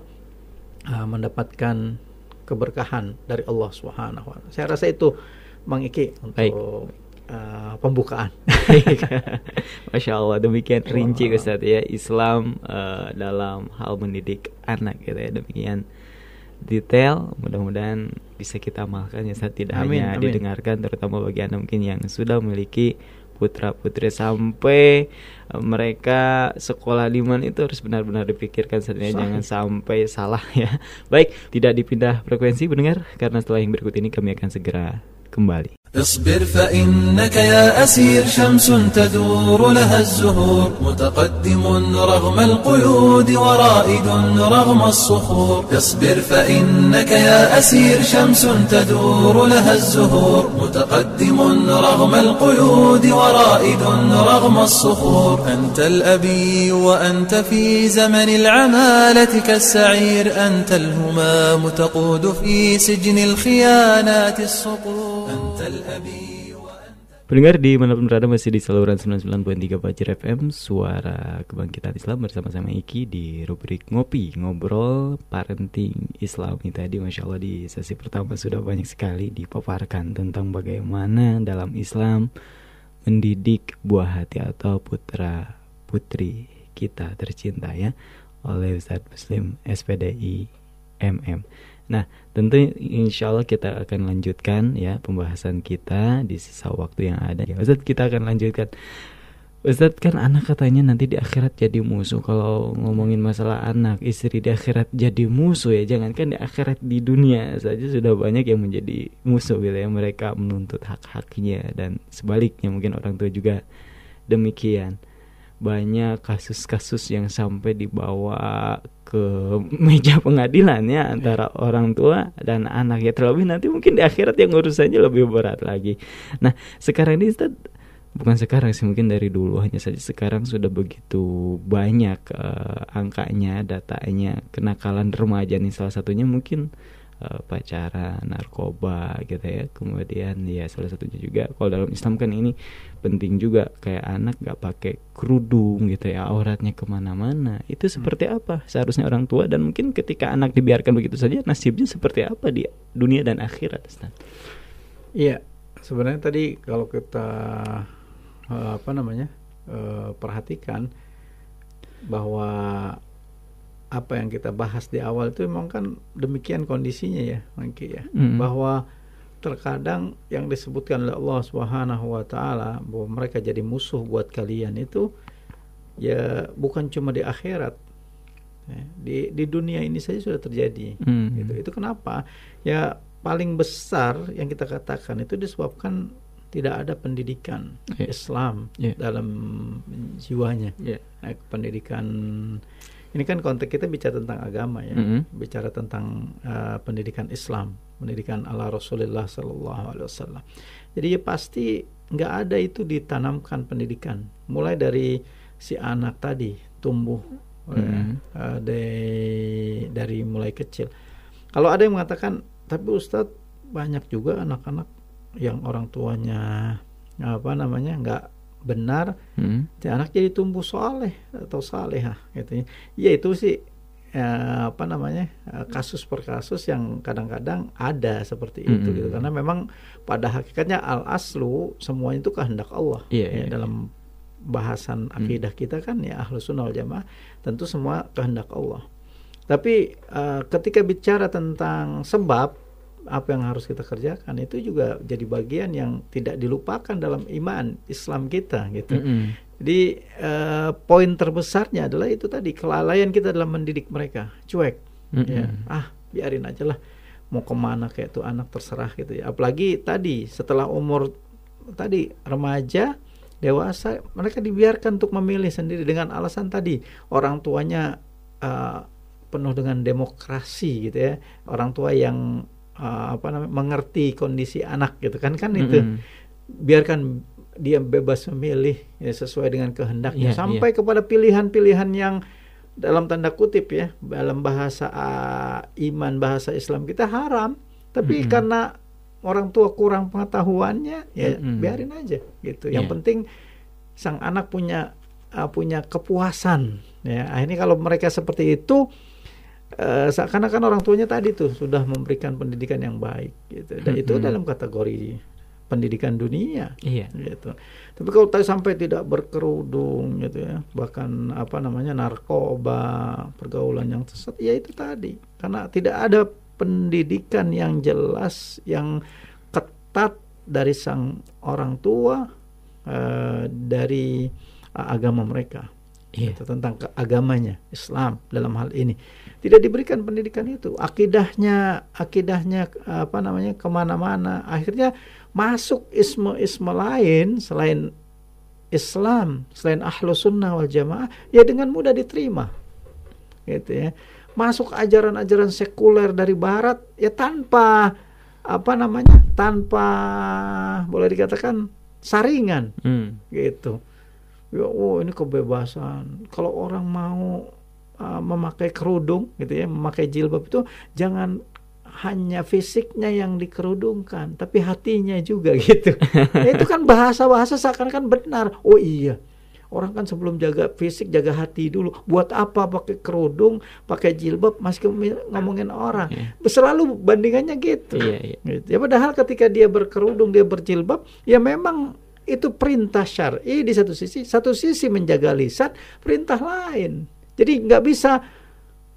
mendapatkan keberkahan dari Allah Subhanahu wa taala. Saya rasa itu Mang Iki untuk pembukaan. Masya Allah, demikian rinci Ustadz ya, Islam dalam hal mendidik anak gitu ya, demikian detail. Mudah-mudahan bisa kita amalkan ya Ustadz, tidak hanya didengarkan, terutama bagi anda mungkin yang sudah memiliki putra-putri sampai mereka sekolah liman, itu harus benar-benar dipikirkan sebenarnya, jangan sampai salah ya. Baik, tidak dipindah frekuensi mendengar, karena setelah yang berikut ini kami akan segera kembali. اصبر فإنك يا أسير شمس تدور لها الزهور متقدم رغم القيود ورائد رغم الصخور اصبر فإنك يا أسير شمس تدور لها الزهور متقدم رغم القيود ورائد رغم الصخور أنت الأبي وأنت في زمن العمالة كالسعير أنت الهمام تقود في سجن الخيانات الصقور أنت Pendengar di manapun berada, masih di saluran 99.3 Fajri FM, Suara Kebangkitan Islam, bersama-sama Iki di rubrik Ngopi Ngobrol Parenting Islami. Tadi Masya Allah di sesi pertama sudah banyak sekali dipaparkan tentang bagaimana dalam Islam mendidik buah hati atau putra putri kita tercinta ya, oleh Ustadz Muslim SPDI MM. Nah, tentu insya Allah kita akan lanjutkan ya pembahasan kita di sisa waktu yang ada. Ya, Ustadz, kita akan lanjutkan. Ustadz, kan anak katanya nanti di akhirat jadi musuh. Kalau ngomongin masalah anak, istri di akhirat jadi musuh ya. Jangankan di akhirat, di dunia saja sudah banyak yang menjadi musuh gitu ya. Mereka menuntut hak-haknya, dan sebaliknya mungkin orang tua juga demikian. Banyak kasus-kasus yang sampai dibawa ke meja pengadilannya antara orang tua dan anak ya, terlebih nanti mungkin di akhirat yang urusannya lebih berat lagi. Nah sekarang ini Ustaz, bukan sekarang sih, mungkin dari dulu, hanya saja sekarang sudah begitu banyak angkanya, datanya kenakalan remaja nih, salah satunya mungkin pacaran, narkoba gitu ya. Kemudian ya salah satunya juga, kalau dalam Islam kan ini penting juga, kayak anak gak pakai kerudung gitu ya, auratnya kemana-mana. Itu seperti apa seharusnya orang tua, dan mungkin ketika anak dibiarkan begitu saja, nasibnya seperti apa di dunia dan akhirat? Iya, sebenarnya tadi kalau kita perhatikan bahwa apa yang kita bahas di awal itu memang kan demikian kondisinya ya, Mangki ya, bahwa terkadang yang disebutkan oleh Allah Subhanahu wa taala bahwa mereka jadi musuh buat kalian itu ya bukan cuma di akhirat. Di dunia ini saja sudah terjadi. Gitu. Itu kenapa? Ya paling besar yang kita katakan itu disebabkan tidak ada pendidikan Islam dalam jiwanya. Pendidikan ini kan konteks kita bicara tentang agama ya, bicara tentang pendidikan Islam, pendidikan ala Rasulullah Sallallahu Alaihi Wasallam. Jadi ya pasti nggak ada itu ditanamkan pendidikan, mulai dari si anak tadi tumbuh dari mulai kecil. Kalau ada yang mengatakan, tapi Ustadz banyak juga anak-anak yang orang tuanya nggak benar, si anak jadi tumbuh soleh atau salehah gitu ya. Ya itu sih kasus per kasus yang kadang-kadang ada seperti itu gitu, karena memang pada hakikatnya al-aslu semuanya itu kehendak Allah dalam bahasan akidah kita kan ya Ahlus Sunnah wal Jamaah tentu semua kehendak Allah. Tapi ketika bicara tentang sebab apa yang harus kita kerjakan itu juga jadi bagian yang tidak dilupakan dalam iman Islam kita gitu. Jadi poin terbesarnya adalah itu tadi, kelalaian kita dalam mendidik mereka, cuek ya, biarin aja lah mau kemana kayak tuh anak terserah gitu ya. Apalagi tadi setelah umur tadi remaja dewasa mereka dibiarkan untuk memilih sendiri dengan alasan tadi orang tuanya penuh dengan demokrasi gitu ya, orang tua yang mengerti kondisi anak gitu kan itu biarkan dia bebas memilih ya, sesuai dengan kehendaknya sampai kepada pilihan-pilihan yang dalam tanda kutip ya dalam bahasa iman bahasa Islam kita haram, tapi karena orang tua kurang pengetahuannya ya biarin aja gitu. Yang penting sang anak punya kepuasan ya. Akhirnya kalau mereka seperti itu seakan-akan orang tuanya tadi tuh sudah memberikan pendidikan yang baik gitu. Dan itu dalam kategori pendidikan dunia gitu. Tapi kalau sampai tidak berkerudung gitu ya, bahkan narkoba, pergaulan yang sesat, ya itu tadi karena tidak ada pendidikan yang jelas, yang ketat dari sang orang tua dari agama mereka. Gitu, tentang agamanya Islam dalam hal ini tidak diberikan pendidikan itu, akidahnya kemana-mana, akhirnya masuk isme-isme lain selain Islam, selain Ahlus Sunnah wal Jamaah ya dengan mudah diterima gitu ya, masuk ajaran-ajaran sekuler dari Barat ya tanpa boleh dikatakan saringan gitu. Oh ini kebebasan. Kalau orang mau memakai kerudung gitu ya, memakai jilbab itu jangan hanya fisiknya yang dikerudungkan, tapi hatinya juga gitu. Nah, itu kan bahasa-bahasa seakan-akan benar. Oh iya, orang kan sebelum jaga fisik jaga hati dulu. Buat apa pakai kerudung, pakai jilbab masih ngomongin orang. Selalu bandingannya gitu. Gitu. Ya padahal ketika dia berkerudung, dia berjilbab, ya memang itu perintah syar'i di satu sisi menjaga lisan, perintah lain. Jadi nggak bisa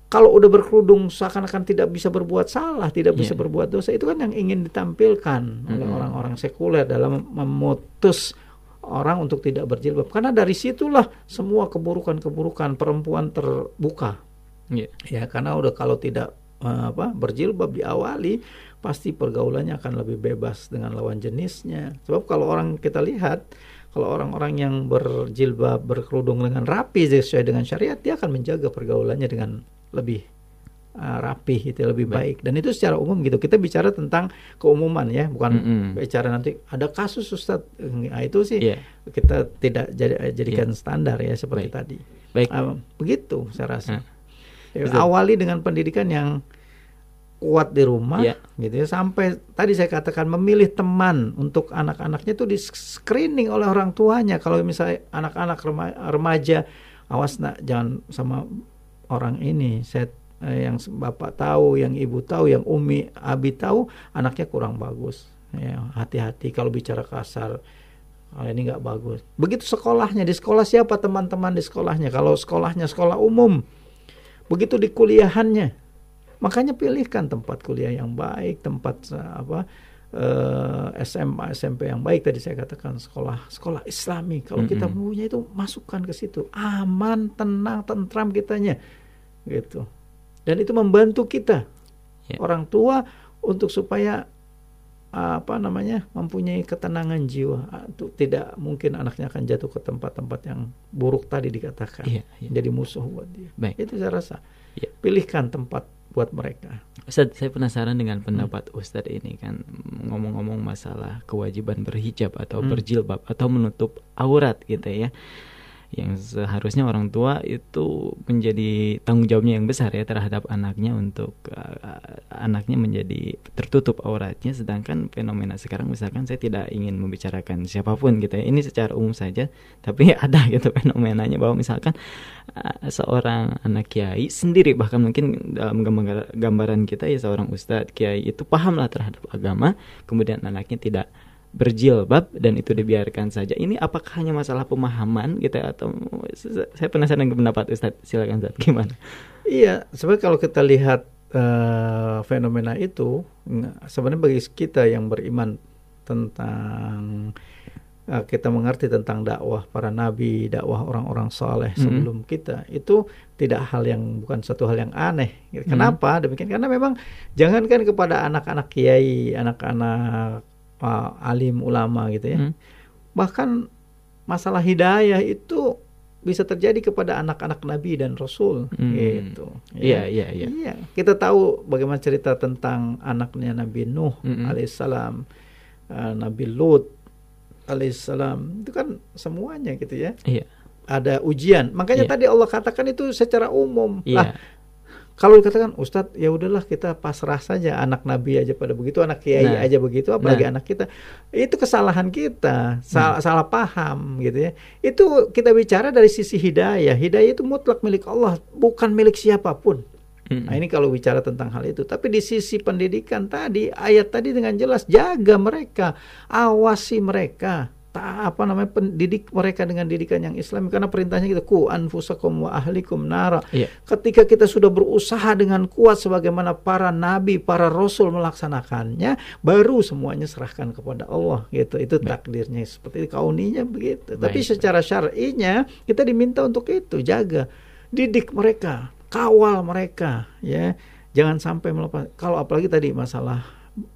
kalau udah berkerudung seakan-akan tidak bisa berbuat salah, tidak bisa berbuat dosa. Itu kan yang ingin ditampilkan oleh orang-orang sekuler dalam memutus orang untuk tidak berjilbab. Karena dari situlah semua keburukan-keburukan perempuan terbuka. Ya karena udah kalau tidak berjilbab diawali, pasti pergaulannya akan lebih bebas dengan lawan jenisnya. Sebab kalau orang-orang yang berjilbab, berkerudung dengan rapi sesuai dengan syariat, dia akan menjaga pergaulannya dengan lebih rapi, itu lebih baik. Dan itu secara umum gitu. Kita bicara tentang keumuman ya, bukan bicara nanti ada kasus Ustadz. Nah, itu sih kita tidak jadikan standar ya seperti tadi. Baik. Begitu saya rasa. Awali dengan pendidikan yang kuat di rumah gitu ya, sampai tadi saya katakan memilih teman untuk anak-anaknya itu di screening oleh orang tuanya. Kalau misalnya anak-anak remaja, awas nak jangan sama orang ini, yang bapak tahu, yang ibu tahu, yang umi abi tahu anaknya kurang bagus ya, hati-hati kalau bicara kasar, ini nggak bagus. Begitu sekolahnya, di sekolah siapa teman-teman di sekolahnya, kalau sekolahnya sekolah umum, begitu di kuliahannya. Makanya pilihkan tempat kuliah yang baik, tempat SMA, SMP yang baik. Tadi saya katakan sekolah Islami. Kalau kita punya itu masukkan ke situ, aman, tenang, tentram kitanya, gitu. Dan itu membantu kita orang tua untuk supaya mempunyai ketenangan jiwa. Tidak mungkin anaknya akan jatuh ke tempat-tempat yang buruk tadi dikatakan, jadi musuh buat dia. Baik. Itu saya rasa pilihkan tempat buat mereka. Ustadz, saya penasaran dengan pendapat Ustadz ini kan ngomong-ngomong masalah kewajiban berhijab atau berjilbab atau menutup aurat gitu ya. yang seharusnya orang tua itu menjadi tanggung jawabnya yang besar ya terhadap anaknya untuk anaknya menjadi tertutup auratnya. Sedangkan fenomena sekarang, misalkan saya tidak ingin membicarakan siapapun gitu ya, ini secara umum saja, tapi ada gitu fenomenanya bahwa misalkan seorang anak kiai sendiri, bahkan mungkin dalam gambaran kita ya seorang ustadz kiai itu pahamlah terhadap agama, kemudian anaknya tidak berjilbab dan itu dibiarkan saja. Ini apakah hanya masalah pemahaman gitu atau saya penasaran dengan pendapat Ustadz, silakan Ustadz gimana? Iya, sebenarnya kalau kita lihat fenomena itu sebenarnya bagi kita yang beriman tentang kita mengerti tentang dakwah para nabi, dakwah orang-orang saleh sebelum kita, itu tidak hal yang bukan satu hal yang aneh. Kenapa demikian? Karena memang jangankan kepada anak-anak kiai, anak-anak alim ulama gitu ya, bahkan masalah hidayah itu bisa terjadi kepada anak-anak nabi dan rasul gitu. Iya. Kita tahu bagaimana cerita tentang anaknya Nabi Nuh alaihissalam, Nabi Lut alaihissalam, itu kan semuanya gitu ya. Ada ujian. Makanya tadi Allah katakan itu secara umum. Kalau dikatakan Ustadz, ya udahlah kita pasrah saja, anak nabi aja pada begitu, anak kiai aja begitu, apalagi anak kita, itu kesalahan kita, salah paham gitu ya. Itu kita bicara dari sisi hidayah. Hidayah itu mutlak milik Allah, bukan milik siapapun. Nah ini kalau bicara tentang hal itu. Tapi di sisi pendidikan tadi, ayat tadi dengan jelas, jaga mereka, awasi mereka, pendidik mereka dengan didikan yang Islam, karena perintahnya kita ku anfusakum wa ahlikum nara. Ketika kita sudah berusaha dengan kuat sebagaimana para nabi, para rasul melaksanakannya, baru semuanya serahkan kepada Allah gitu. Itu takdirnya seperti itu, kauninya begitu. Tapi secara syar'inya kita diminta untuk itu, jaga, didik mereka, kawal mereka ya. Jangan sampai melepas. Kalau apalagi tadi masalah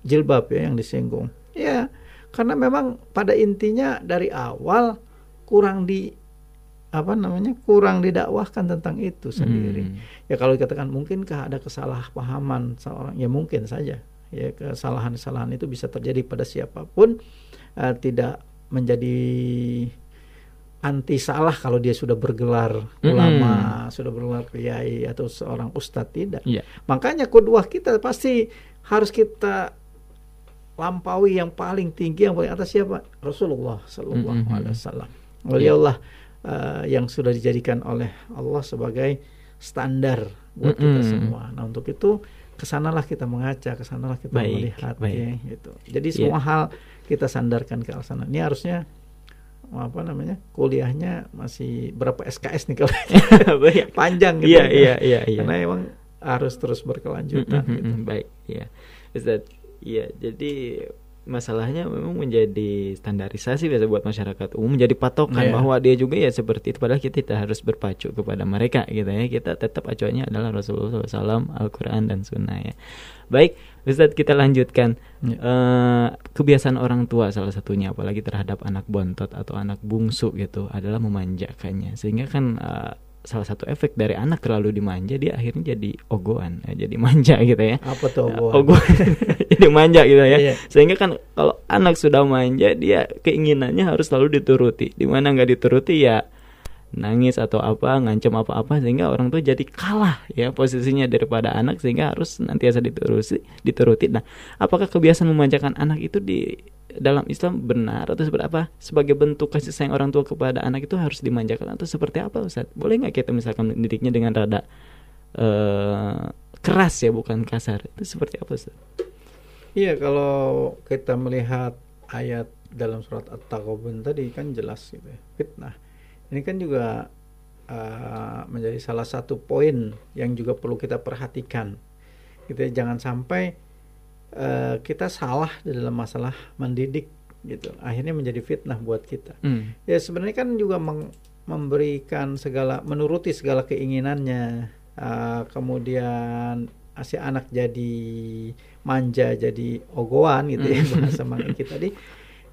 jilbab ya yang disinggung. Ya. Karena memang pada intinya dari awal kurang didakwahkan tentang itu sendiri. Ya kalau dikatakan mungkinkah ada kesalahpahaman seorang, ya mungkin saja. Ya kesalahan-kesalahan itu bisa terjadi pada siapapun, tidak menjadi anti salah kalau dia sudah bergelar ulama, sudah bergelar kiai atau seorang ustadz, tidak. Makanya qudwah kita pasti harus kita lampaui yang paling tinggi, yang paling atas siapa? Rasulullah sallallahu alaihi wasallam. Beliaulah yang sudah dijadikan oleh Allah sebagai standar buat kita semua. Nah, untuk itu kesanalah kita mengaca, kesanalah kita melihat ya, gitu. Jadi semua hal kita sandarkan ke sana. Ini harusnya kuliahnya masih berapa SKS nih kalau panjang gitu. Iya. Karena emang harus terus berkelanjutan gitu. Baik, ya. Ustaz, iya, jadi masalahnya memang menjadi standarisasi biasa buat masyarakat umum, jadi patokan bahwa dia juga ya seperti itu, padahal kita tidak harus berpacu kepada mereka gitu ya. Kita tetap acuannya adalah Rasulullah SAW, Al-Quran dan Sunnah ya. Baik, Ustadz, kita lanjutkan kebiasaan orang tua salah satunya, apalagi terhadap anak bontot atau anak bungsu gitu, adalah memanjakannya. Sehingga kan salah satu efek dari anak terlalu dimanja, dia akhirnya jadi ogoan, jadi manja gitu ya. Apa tuh ogoan? Jadi manja gitu ya. Sehingga kan kalau anak sudah manja, dia keinginannya harus selalu dituruti. Dimana nggak dituruti ya nangis atau apa, ngancam apa-apa, sehingga orang tuh jadi kalah ya posisinya daripada anak, sehingga harus nantiasa dituruti. Nah, apakah kebiasaan memanjakan anak itu di dalam Islam benar atau seperti apa? Sebagai bentuk kasih sayang orang tua kepada anak itu harus dimanjakan atau seperti apa, Ustaz? Boleh nggak kita misalkan mendidiknya dengan rada keras ya, bukan kasar? Itu seperti apa, Ustaz? Iya, kalau kita melihat ayat dalam surat At-Tagabun tadi kan jelas gitu ya, fitnah. Ini kan juga menjadi salah satu poin yang juga perlu kita perhatikan. Kita jangan sampai kita salah dalam masalah mendidik gitu. Akhirnya menjadi fitnah buat kita. Ya sebenarnya kan juga memberikan segala, menuruti segala keinginannya, kemudian si anak jadi manja, jadi ogoan gitu ya, bahasa mangki tadi.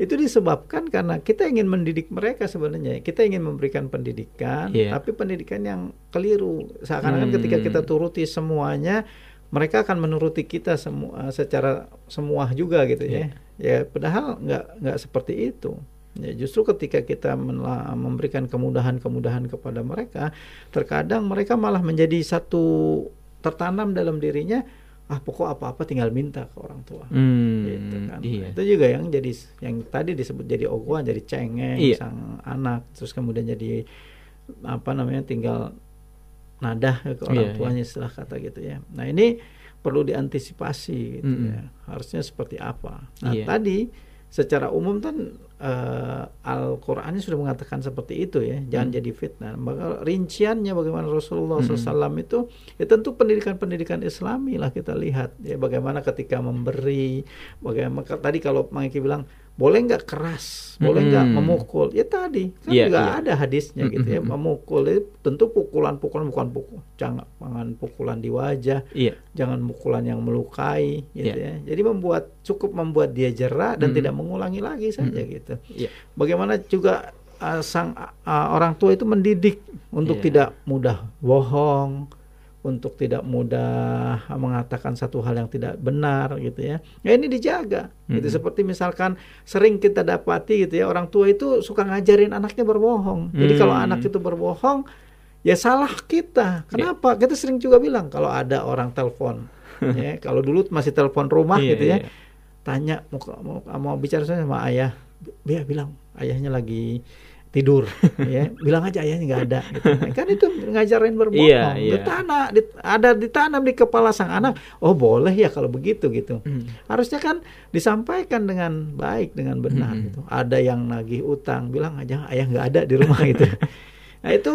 Itu disebabkan karena kita ingin mendidik mereka sebenarnya. Kita ingin memberikan pendidikan, tapi pendidikan yang keliru. Seakan-akan ketika kita turuti semuanya, mereka akan menuruti kita secara semua juga gitu ya. Ya padahal nggak seperti itu. Ya, justru ketika kita memberikan kemudahan-kemudahan kepada mereka, terkadang mereka malah menjadi satu tertanam dalam dirinya, pokok apa-apa tinggal minta ke orang tua. Gitu kan. Iya. Itu juga yang jadi yang tadi disebut jadi ogoh, jadi cengeng, iya, sang anak, terus kemudian jadi tinggal nadah ke orang tuanya, istilah kata gitu ya. Nah, ini perlu diantisipasi gitu ya. Harusnya seperti apa? Nah, tadi secara umum kan Al-Qur'annya sudah mengatakan seperti itu ya, jangan jadi fitnah. Maka rinciannya bagaimana Rasulullah SAW itu, ya tentu pendidikan-pendidikan Islami lah kita lihat ya, bagaimana ketika memberi, bagaimana tadi kalau Mang Eki bilang boleh nggak keras, boleh nggak memukul, ya tadi kan juga ada hadisnya gitu ya, memukul ya, tentu pukulan-pukulan bukan pukul, jangan pukulan di wajah, jangan pukulan yang melukai gitu ya. Jadi cukup membuat dia jera dan tidak mengulangi lagi saja gitu. Bagaimana juga sang orang tua itu mendidik untuk tidak mudah bohong, untuk tidak mudah mengatakan satu hal yang tidak benar gitu ya. Ya ini dijaga. Gitu seperti misalkan sering kita dapati gitu ya, orang tua itu suka ngajarin anaknya berbohong. Jadi kalau anak itu berbohong, ya salah kita. Kenapa? Kita sering juga bilang kalau ada orang telepon ya, kalau dulu masih telepon rumah gitu ya. Tanya mau bicara sama ayah. Dia bilang ayahnya lagi tidur ya, bilang aja ayahnya nggak ada gitu. Nah, kan itu ngajarin berbohong, ditanam di kepala sang anak, boleh ya kalau begitu gitu. Harusnya kan disampaikan dengan baik, dengan benar gitu. Ada yang nagih utang, bilang aja ayah nggak ada di rumah gitu. Nah itu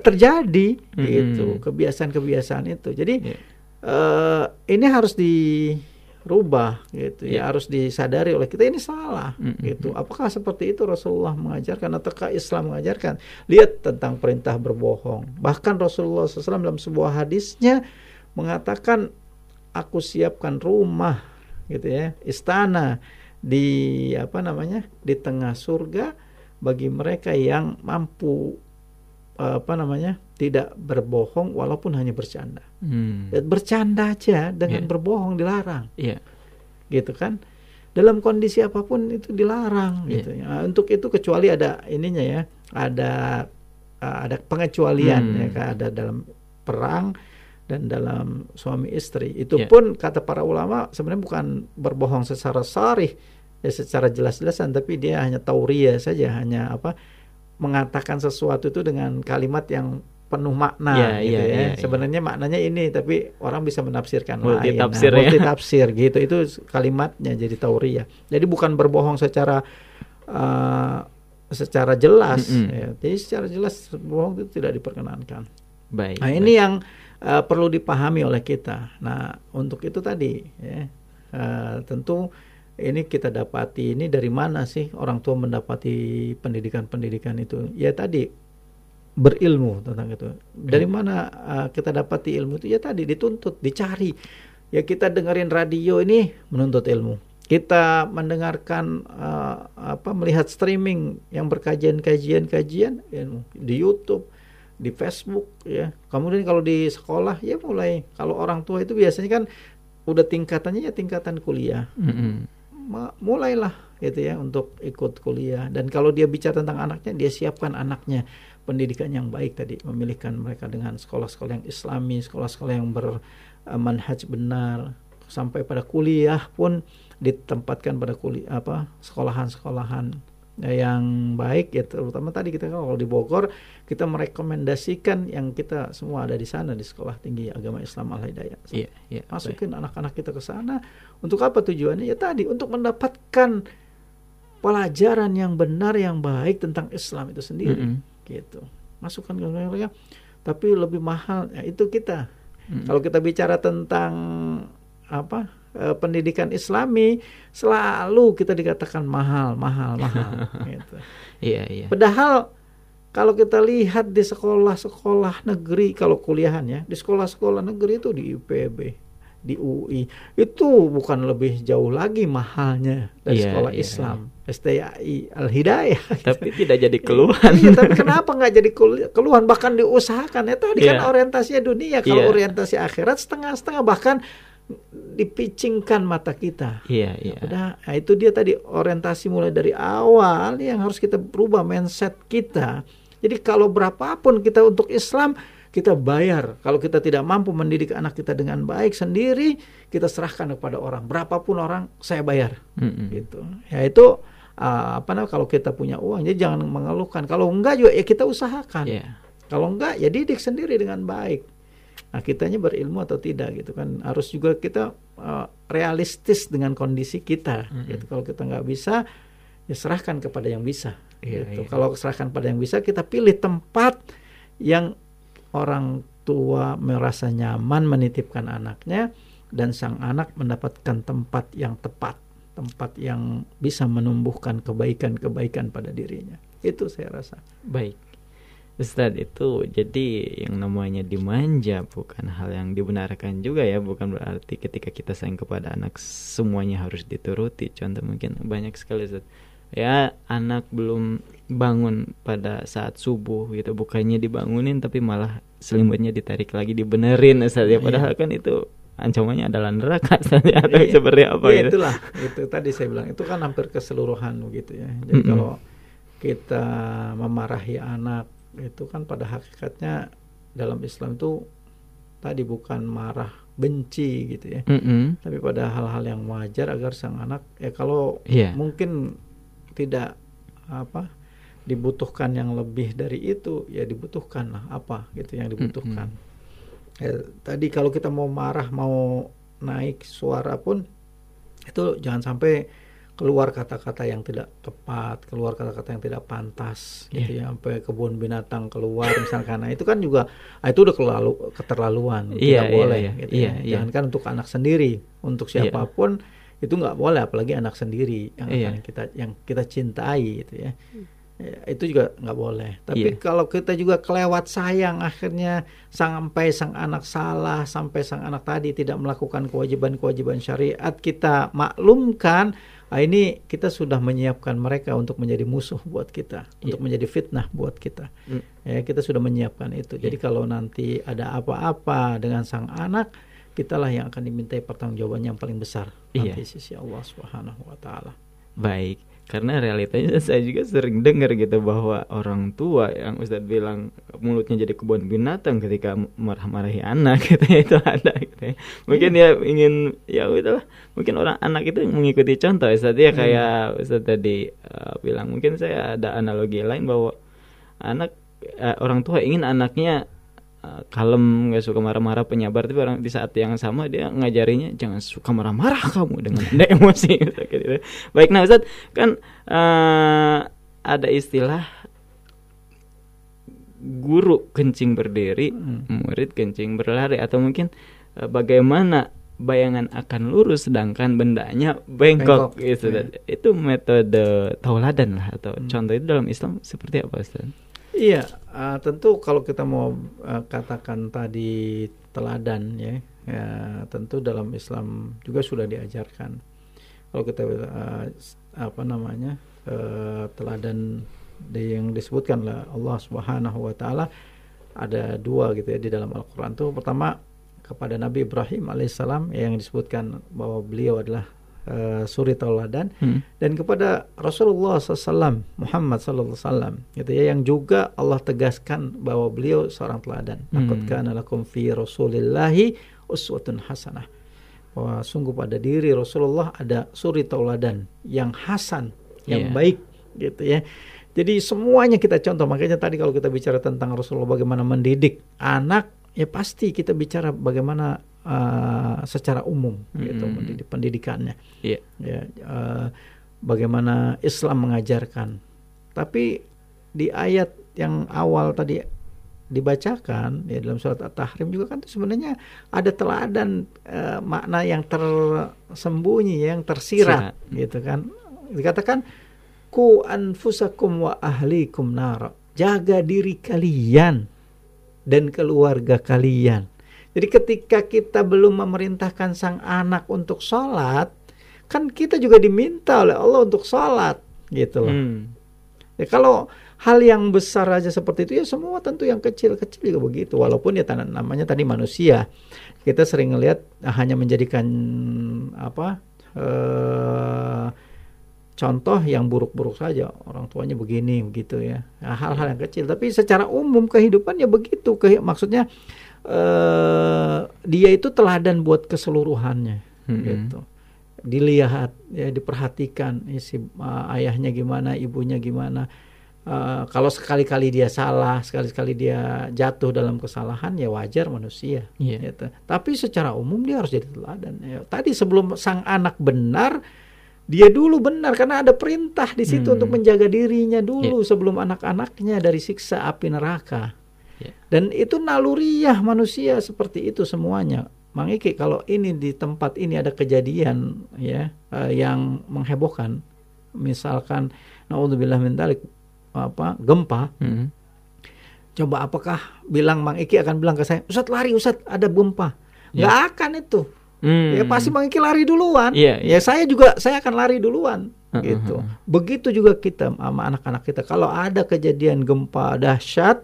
terjadi gitu, kebiasaan-kebiasaan itu. Jadi ini harus dirubah gitu ya, harus disadari oleh kita ini salah gitu. Apakah seperti itu Rasulullah mengajarkan ataukah Islam mengajarkan? Lihat tentang perintah berbohong, bahkan Rasulullah SAW dalam sebuah hadisnya mengatakan aku siapkan rumah gitu ya, istana di di tengah surga bagi mereka yang mampu tidak berbohong walaupun hanya bercanda. Bercanda aja dengan berbohong dilarang. Gitu kan? Dalam kondisi apapun itu dilarang gitu. Nah, untuk itu kecuali ada ininya ya, ada pengecualian ya, ada dalam perang dan dalam suami istri. Itu pun kata para ulama sebenarnya bukan berbohong secara sarih, ya secara jelas-jelasan, tapi dia hanya tauria saja, hanya mengatakan sesuatu itu dengan kalimat yang penuh makna sebenarnya maknanya ini tapi orang bisa menafsirkan multitafsir gitu. Itu kalimatnya jadi tauriyah, jadi bukan berbohong secara jelas ya. Jadi secara jelas bohong itu tidak diperkenankan. Baik, nah ini yang perlu dipahami oleh kita. Nah untuk itu tadi ya, tentu ini kita dapati, ini dari mana sih orang tua mendapati pendidikan-pendidikan itu? Ya tadi, berilmu tentang itu. Dari mana kita dapati ilmu itu? Ya tadi, dituntut, dicari. Ya kita dengerin radio ini menuntut ilmu. Kita mendengarkan, melihat streaming yang berkajian-kajian ilmu. Di YouTube, di Facebook, ya. Kemudian kalau di sekolah, ya mulai. Kalau orang tua itu biasanya kan udah tingkatannya ya tingkatan kuliah. Mulailah gitu ya untuk ikut kuliah, dan kalau dia bicara tentang anaknya, dia siapkan anaknya pendidikan yang baik tadi, memilihkan mereka dengan sekolah-sekolah yang Islami, sekolah-sekolah yang bermanhaj benar, sampai pada kuliah pun ditempatkan pada kuliah sekolahan-sekolahan yang baik ya, terutama tadi kita kalau di Bogor kita merekomendasikan yang kita semua ada di sana, di Sekolah Tinggi Agama Islam Al-Hidayah. Masukin anak-anak kita ke sana untuk apa tujuannya? Ya tadi untuk mendapatkan pelajaran yang benar, yang baik tentang Islam itu sendiri gitu. Masukkan ke mereka, tapi lebih mahal ya, itu kita. Kalau kita bicara tentang pendidikan Islami selalu kita dikatakan mahal gitu. Padahal kalau kita lihat di sekolah-sekolah negeri, kalau kuliahan ya, di sekolah-sekolah negeri itu di IPB, di UI itu bukan lebih jauh lagi mahalnya dari sekolah Islam STI Al-Hidayah, tapi tidak jadi keluhan. Tapi kenapa nggak jadi keluhan, bahkan diusahakan ya tadi kan orientasinya dunia, kalau orientasi akhirat setengah-setengah, bahkan dipicingkan mata kita. Iya, iya. Nah, itu dia tadi orientasi mulai dari awal yang harus kita berubah mindset kita. Jadi kalau berapapun kita untuk Islam, kita bayar. Kalau kita tidak mampu mendidik anak kita dengan baik sendiri, kita serahkan kepada orang. Berapapun orang, saya bayar. Mm-hmm. Gitu. Ya itu kalau kita punya uang, jadi jangan mengeluhkan. Kalau enggak juga ya kita usahakan. Yeah. Kalau enggak ya didik sendiri dengan baik. Nah, kitanya berilmu atau tidak gitu kan. Harus juga kita realistis dengan kondisi kita. Mm-hmm. Gitu. Kalau kita enggak bisa, ya serahkan kepada yang bisa. Yeah, gitu. Yeah. Kalau serahkan pada yang bisa, kita pilih tempat yang orang tua merasa nyaman menitipkan anaknya dan sang anak mendapatkan tempat yang tepat, tempat yang bisa menumbuhkan kebaikan-kebaikan pada dirinya. Itu saya rasa. Baik. Ustadz, itu jadi yang namanya dimanja bukan hal yang dibenarkan juga ya, bukan berarti ketika kita sayang kepada anak semuanya harus dituruti. Contoh mungkin banyak sekali Ustadz. Ya, anak belum bangun pada saat subuh gitu, bukannya dibangunin tapi malah selimutnya ditarik lagi, dibenerin Ustaz ya, padahal kan itu ancamannya adalah neraka Ustaz ya, atau seperti apa gitu. Itulah, itu tadi saya bilang itu kan hampir keseluruhan gitu ya. Jadi kalau kita memarahi anak itu kan pada hakikatnya dalam Islam itu tadi bukan marah benci gitu ya. Tapi pada hal-hal yang wajar agar sang anak ya kalau mungkin tidak dibutuhkan yang lebih dari itu, ya dibutuhkan lah apa gitu yang dibutuhkan. Ya, tadi kalau kita mau marah, mau naik suara pun itu jangan sampai keluar kata-kata yang tidak tepat, keluar kata-kata yang tidak pantas gitu ya, sampai kebun binatang keluar misalkan. Nah, itu kan juga itu udah keterlaluan, tidak boleh gitu. Jangankan untuk anak sendiri, untuk siapapun itu nggak boleh, apalagi anak sendiri yang kita cintai gitu ya. Itu juga nggak boleh. Tapi kalau kita juga kelewat sayang, akhirnya sampai sang anak salah, sampai sang anak tadi tidak melakukan kewajiban-kewajiban syariat, kita maklumkan, ini kita sudah menyiapkan mereka untuk menjadi musuh buat kita, untuk menjadi fitnah buat kita. Kita sudah menyiapkan itu. Jadi kalau nanti ada apa-apa dengan sang anak, kitalah yang akan dimintai pertanggungjawabannya yang paling besar nanti sisi Allah Subhanahu wa taala. Baik, karena realitanya saya juga sering dengar gitu bahwa orang tua yang Ustadz bilang mulutnya jadi kebun binatang ketika marah-marahi anak gitu, itu ada gitu. Mungkin mungkin orang anak itu mengikuti contoh Ustadz ya, kayak Ustadz tadi bilang. Mungkin saya ada analogi lain bahwa orang tua ingin anaknya kalem, nggak suka marah-marah, penyabar, tapi orang di saat yang sama dia ngajarinya jangan suka marah-marah kamu dengan ada emosi gitu. Baik, nah Ustadz kan ada istilah guru kencing berdiri, murid kencing berlari, atau mungkin bagaimana bayangan akan lurus sedangkan bendanya bengkok. Gitu, itu metode tauladan lah atau contoh itu dalam Islam seperti apa Ustadz? Iya, tentu kalau kita mau katakan tadi teladan ya, tentu dalam Islam juga sudah diajarkan. Kalau kita teladan yang disebutkan oleh Allah Subhanahu wa taala ada dua gitu ya di dalam Al-Qur'an tuh. Pertama kepada Nabi Ibrahim alaihissalam yang disebutkan bahwa beliau adalah suri tauladan, dan kepada Rasulullah SAW Muhammad SAW gitu ya, yang juga Allah tegaskan bahwa beliau seorang teladan. Laqad kana lakum fi rasulillahi uswatun hasanah, bahwa sungguh pada diri Rasulullah ada suri tauladan yang hasan, yang baik gitu ya. Jadi semuanya kita contoh. Makanya tadi kalau kita bicara tentang Rasulullah bagaimana mendidik anak, ya pasti kita bicara bagaimana secara umum gitu, pendidikannya. Bagaimana Islam mengajarkan. Tapi di ayat yang awal tadi dibacakan ya dalam surat At-Tahrim juga kan sebenarnya ada teladan, makna yang tersembunyi, yang tersirat gitu kan. Dikatakan ku anfusakum wa ahlikum nar. Jaga diri kalian dan keluarga kalian. Jadi ketika kita belum memerintahkan sang anak untuk sholat, kan kita juga diminta oleh Allah untuk sholat gitu loh. Ya, kalau hal yang besar aja seperti itu, ya semua tentu yang kecil-kecil juga begitu. Walaupun ya namanya tadi manusia, kita sering ngelihat hanya menjadikan contoh yang buruk-buruk saja, orang tuanya begini begitu ya, nah, hal-hal yang kecil. Tapi secara umum kehidupannya begitu, maksudnya dia itu teladan buat keseluruhannya, gitu. Dilihat, ya, diperhatikan isi ayahnya gimana, ibunya gimana. Kalau sekali-kali dia salah, sekali-kali dia jatuh dalam kesalahan, ya wajar manusia. Gitu. Tapi secara umum dia harus jadi teladan. Ya, tadi sebelum sang anak benar, dia dulu benar karena ada perintah di situ untuk menjaga dirinya dulu sebelum anak-anaknya dari siksa api neraka. Dan itu naluriah manusia seperti itu semuanya. Mang Iki, kalau ini di tempat ini ada kejadian ya yang menghebohkan, misalkan naudzubillah min dzalik gempa. Coba apakah bilang Mang Iki akan bilang ke saya, "Ustadz lari, Ustadz ada gempa." Enggak akan itu. Ya pasti Mang Iki lari duluan. Ya saya juga, saya akan lari duluan gitu. Begitu juga kita sama anak-anak kita. Kalau ada kejadian gempa dahsyat,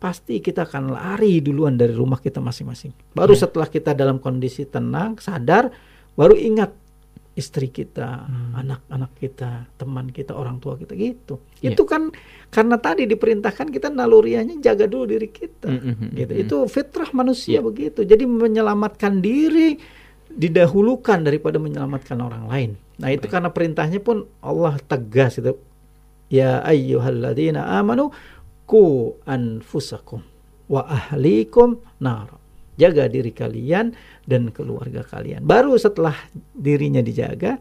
pasti kita akan lari duluan dari rumah kita masing-masing. Baru setelah kita dalam kondisi tenang, sadar, baru ingat istri kita, anak-anak kita, teman kita, orang tua kita gitu. Itu kan karena tadi diperintahkan kita nalurianya jaga dulu diri kita. Gitu. Itu fitrah manusia begitu. Jadi menyelamatkan diri didahulukan daripada menyelamatkan orang lain. Nah, itu karena perintahnya pun Allah tegas itu. Ya ayyuhalladzina amanu qu anfusakum wa ahlikum nar. Jaga diri kalian dan keluarga kalian. Baru setelah dirinya dijaga,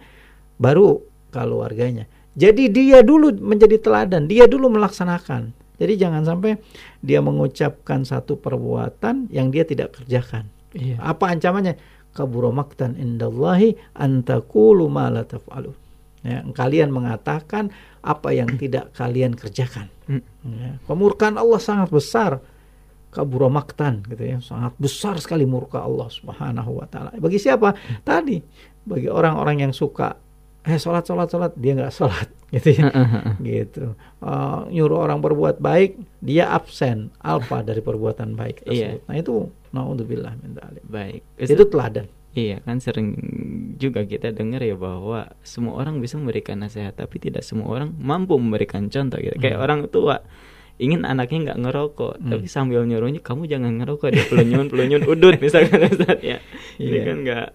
baru keluarganya. Jadi dia dulu menjadi teladan, dia dulu melaksanakan. Jadi jangan sampai dia mengucapkan satu perbuatan yang dia tidak kerjakan. Apa ancamannya? Kabura maktan indallahi an taqulu ma la taf'alun. Ya, kalian mengatakan apa yang tidak kalian kerjakan. Kemurkaan Allah sangat besar. Kabura maktan gitu ya, sangat besar sekali murka Allah Subhanahu wa taala. Bagi siapa? Tadi bagi orang-orang yang suka salat dia enggak salat gitu ya. Gitu. Nyuruh orang berbuat baik, dia absen alfa dari perbuatan baik tersebut. Nah itu naudzubillah min dzalik. Baik. Itu teladan. Iya kan sering juga kita dengar ya bahwa semua orang bisa memberikan nasihat tapi tidak semua orang mampu memberikan contoh gitu. Kayak orang tua ingin anaknya nggak ngerokok, tapi sambil nyuruhnya kamu jangan ngerokok, dia pelunyun udut misalkan Ustadznya. Ini kan nggak,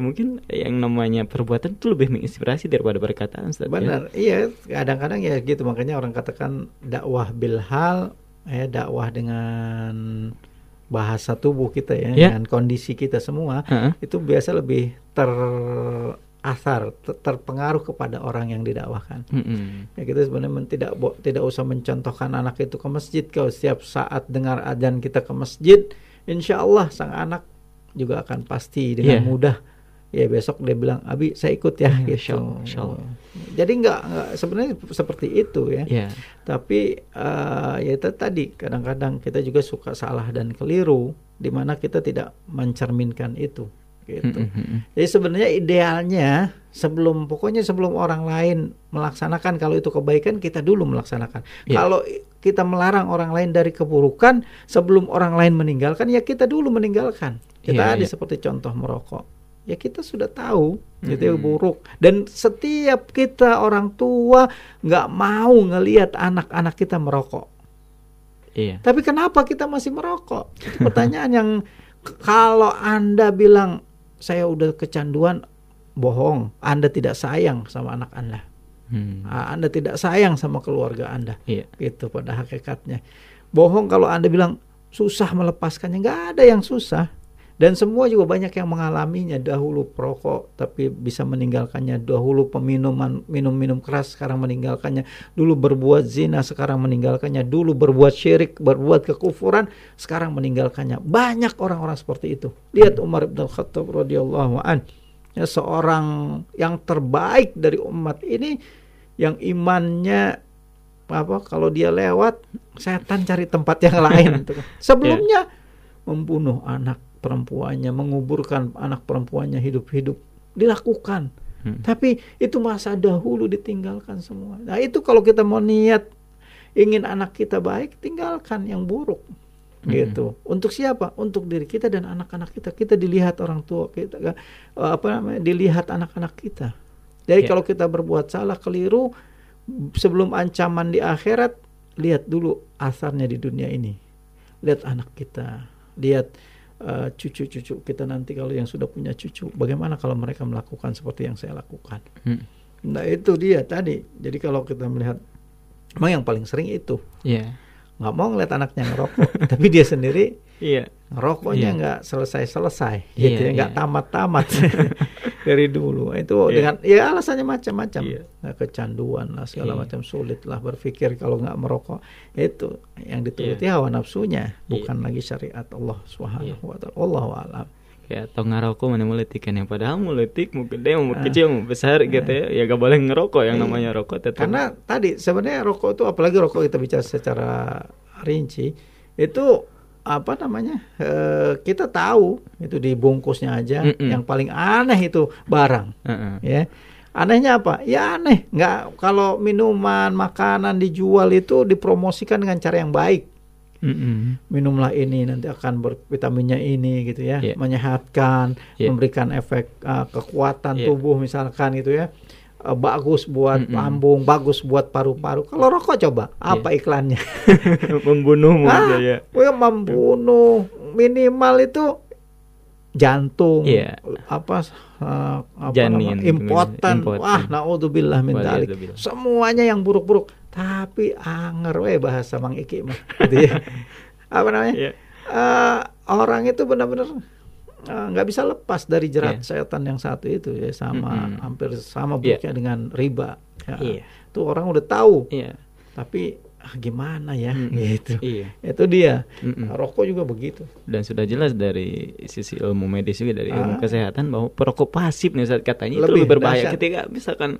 mungkin yang namanya perbuatan itu lebih menginspirasi daripada perkataan Ustadz. Benar, iya kadang-kadang ya gitu, makanya orang katakan dakwah bilhal, dakwah dengan bahasa tubuh kita ya, dengan kondisi kita semua, itu biasa lebih terpengaruh kepada orang yang didakwahkan. Ya kita sebenarnya tidak usah mencontohkan anak itu ke masjid. Kalau setiap saat dengar adzan kita ke masjid, insya Allah sang anak juga akan pasti dengan mudah. Ya besok dia bilang, Abi saya ikut ya. Insya Allah. Jadi nggak sebenarnya seperti itu ya. Tapi ya itu tadi kadang-kadang kita juga suka salah dan keliru, di mana kita tidak mencerminkan itu. Gitu. Jadi sebenarnya idealnya sebelum orang lain melaksanakan, kalau itu kebaikan kita dulu melaksanakan. Kalau kita melarang orang lain dari keburukan sebelum orang lain meninggalkan, ya kita dulu meninggalkan. Kita seperti contoh merokok. Ya kita sudah tahu itu buruk, dan setiap kita orang tua nggak mau ngelihat anak-anak kita merokok. Tapi kenapa kita masih merokok? Itu pertanyaan yang kalau Anda bilang saya udah kecanduan, bohong. Anda tidak sayang sama anak Anda. Anda tidak sayang sama keluarga Anda. Gitu pada hakikatnya. Bohong kalau Anda bilang susah melepaskannya. Nggak ada yang susah. Dan semua juga banyak yang mengalaminya. Dahulu perokok tapi bisa meninggalkannya. Dahulu minum keras sekarang meninggalkannya. Dulu berbuat zina sekarang meninggalkannya. Dulu berbuat syirik, berbuat kekufuran sekarang meninggalkannya. Banyak orang-orang seperti itu. Lihat Umar bin Khattab radhiyallahu anhu, seorang yang terbaik dari umat ini, yang imannya kalau dia lewat setan cari tempat yang lain. Sebelumnya membunuh anak perempuannya, menguburkan anak perempuannya hidup-hidup, dilakukan. Tapi itu masa dahulu ditinggalkan semua. Nah itu kalau kita mau niat ingin anak kita baik, tinggalkan yang buruk. Gitu. Untuk siapa? Untuk diri kita dan anak-anak kita. Kita dilihat orang tua kita, dilihat anak-anak kita. Jadi kalau kita berbuat salah, keliru, sebelum ancaman di akhirat, lihat dulu asarnya di dunia ini. Lihat anak kita, lihat cucu-cucu kita nanti, kalau yang sudah punya cucu, bagaimana kalau mereka melakukan seperti yang saya lakukan. Nah itu dia tadi. Jadi kalau kita melihat, memang yang paling sering itu. Iya. Nggak mau ngeliat anaknya ngerokok, tapi dia sendiri ngerokoknya nggak selesai-selesai, gitu ya, nggak tamat-tamat dari dulu. Itu dengan ya alasannya macam-macam, nah, kecanduan lah segala macam, sulit lah berpikir kalau nggak merokok. Itu yang dituruti hawa nafsunya, bukan lagi syariat Allah Subhanahu wa Ta'ala. Allahu a'lam. Ya, atau ngerokok mana meletik kan, yang padahal meletik mau gede mau kecil mau besar gitu ya. Ya gak boleh ngerokok, yang namanya rokok tetap. Karena tadi sebenarnya rokok itu, apalagi rokok kita bicara secara rinci, itu apa namanya, kita tahu itu dibungkusnya aja. Yang paling aneh itu barang. Ya anehnya apa? Ya aneh. Nggak, kalau minuman, makanan dijual itu dipromosikan dengan cara yang baik. Minumlah ini, nanti akan bervitaminnya ini gitu ya, menyehatkan, memberikan efek kekuatan tubuh misalkan gitu ya, bagus buat lambung, bagus buat paru-paru. Kalau rokok coba, apa iklannya? Membunuh aja ya. Membunuh, minimal itu jantung, janin, impoten, wah naudzubillah min dzalik, semuanya yang buruk-buruk. Tapi anger, bahasa Mang Iki mah, gitu ya. Apa namanya? Orang itu benar-benar nggak bisa lepas dari jerat setan yang satu itu, ya, sama hampir sama buruknya dengan riba. Itu orang udah tahu, tapi gimana ya, gitu. Itu dia. Rokok juga begitu. Dan sudah jelas dari sisi ilmu medis juga, dari ilmu kesehatan, bahwa perokok pasif nih saat katanya itu lebih berbahaya. Dasar. Ketika misalkan